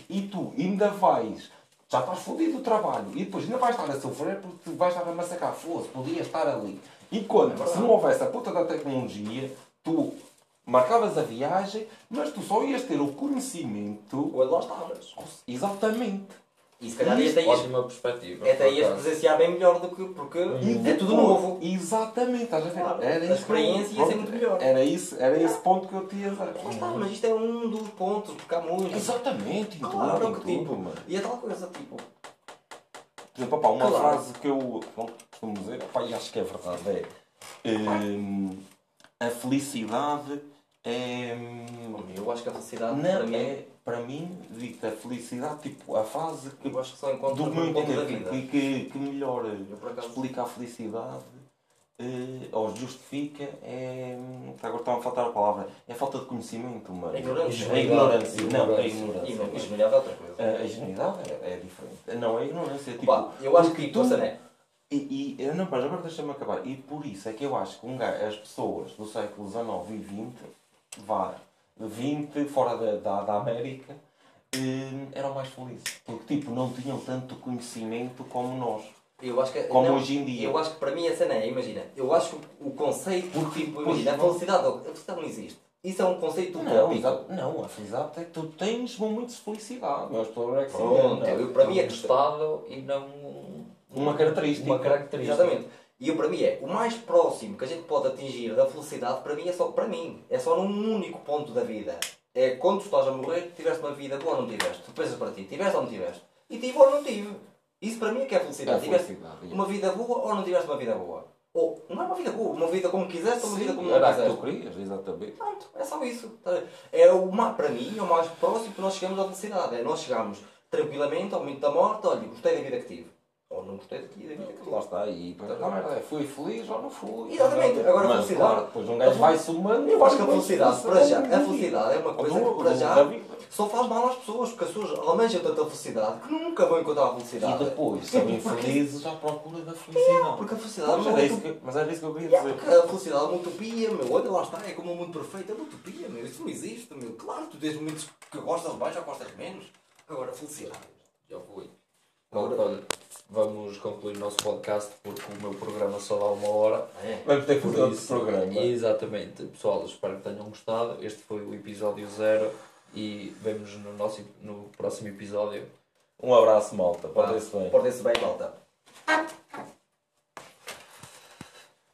e tu ainda vais, já estás fodido do trabalho, e depois ainda vais estar a sofrer porque vais estar a massacrar, foda-se, podias estar ali. E quando, se não houvesse a puta da tecnologia, tu marcavas a viagem, mas tu só ias ter o conhecimento... Ou lá estavas. Exatamente. E se calhar até ias presenciar bem melhor do que... Porque hum. é tudo novo. Exatamente, estás a ver? Claro, era a experiência ia ser muito melhor. Era, isso, era esse ponto que eu te ia dar. Mas, tá, mas isto é um dos pontos, porque há muito. Exatamente, em claro, tudo, em tipo, tudo. E é tal coisa, tipo... Por exemplo, opa, uma claro. frase que eu costumo dizer, opa, e acho que é verdade, é... Hum, a felicidade é... Eu acho que a felicidade não, para mim... É, para mim, digo-te, a felicidade, tipo, a fase que, eu acho que só encontro do meu ponto da vida que, que, que melhor explica a felicidade eh, ou justifica é... Agora está-me a faltar a palavra. É a falta de conhecimento, mas... É ignorância. É ignorância. Não, é ignorância. A ingenuidade é outra coisa. A ingenuidade é, é diferente. Não, é ignorância. Tipo, bah, eu acho que tu... Você é. E, e, não, mas agora deixa-me acabar. E por isso é que eu acho que um gajo, as pessoas do século dezanove e vinte, vá... vinte, fora da, da, da América, eh, eram mais felizes. Porque, tipo, não tinham tanto conhecimento como nós. Eu acho que, como não, hoje em dia. Eu acho que, para mim, essa não é. Imagina, eu acho que o conceito... Porque, tipo, imagina, a felicidade, a felicidade não existe. Isso é um conceito não, utópico. Não, a felicidade é que tu tens momentos de felicidade. Mas para, que Pronto, é, eu, para é mim é gostado e não... Uma característica. Uma característica. Exatamente. E eu, para mim é, o mais próximo que a gente pode atingir da felicidade, para mim, é só, para mim, é só num único ponto da vida. é quando tu estás a morrer, tiveste uma vida boa ou não tiveste. Tu pensas para ti, tiveste ou não tiveste. E tive ou não tive. Isso para mim é que é felicidade. É tiveste felicidade, uma vida boa ou não tiveste uma vida boa. Ou, não é uma vida boa, uma vida como quiseste ou uma vida como não quiseste. Era o que tu querias, exatamente. Pronto, é só isso. É o, para mim, é o mais próximo que nós chegamos à felicidade. É nós chegamos tranquilamente ao momento da morte, olha, gostei da vida que tive. Ou não gostei daqui, da vida que lá está, e para não, é, fui feliz ou não fui. Exatamente, agora mas, a felicidade. Claro, depois um gajo vai sumando. Eu acho que a felicidade, para já, a felicidade é uma coisa que para já só faz mal às pessoas, porque as pessoas almejam tanta felicidade que nunca vão encontrar a felicidade. E depois são infelizes à procura da felicidade. É, porque a felicidade é isso que, mas era isso que eu queria dizer. É, porque a felicidade é uma utopia, meu. Olha, lá está, é como um mundo perfeito, é uma utopia, meu. Isso não existe, meu. Claro, tu tens momentos que gostas mais ou gostas menos. Agora, a felicidade, já fui. Agora, vamos concluir o nosso podcast porque o meu programa só dá uma hora. É. Vamos ter que fazer outro programa. Exatamente. Pessoal, espero que tenham gostado. Este foi o episódio zero e vemos no, nosso, no próximo episódio. Um abraço, malta. Portem-se bem. Portem-se bem, malta.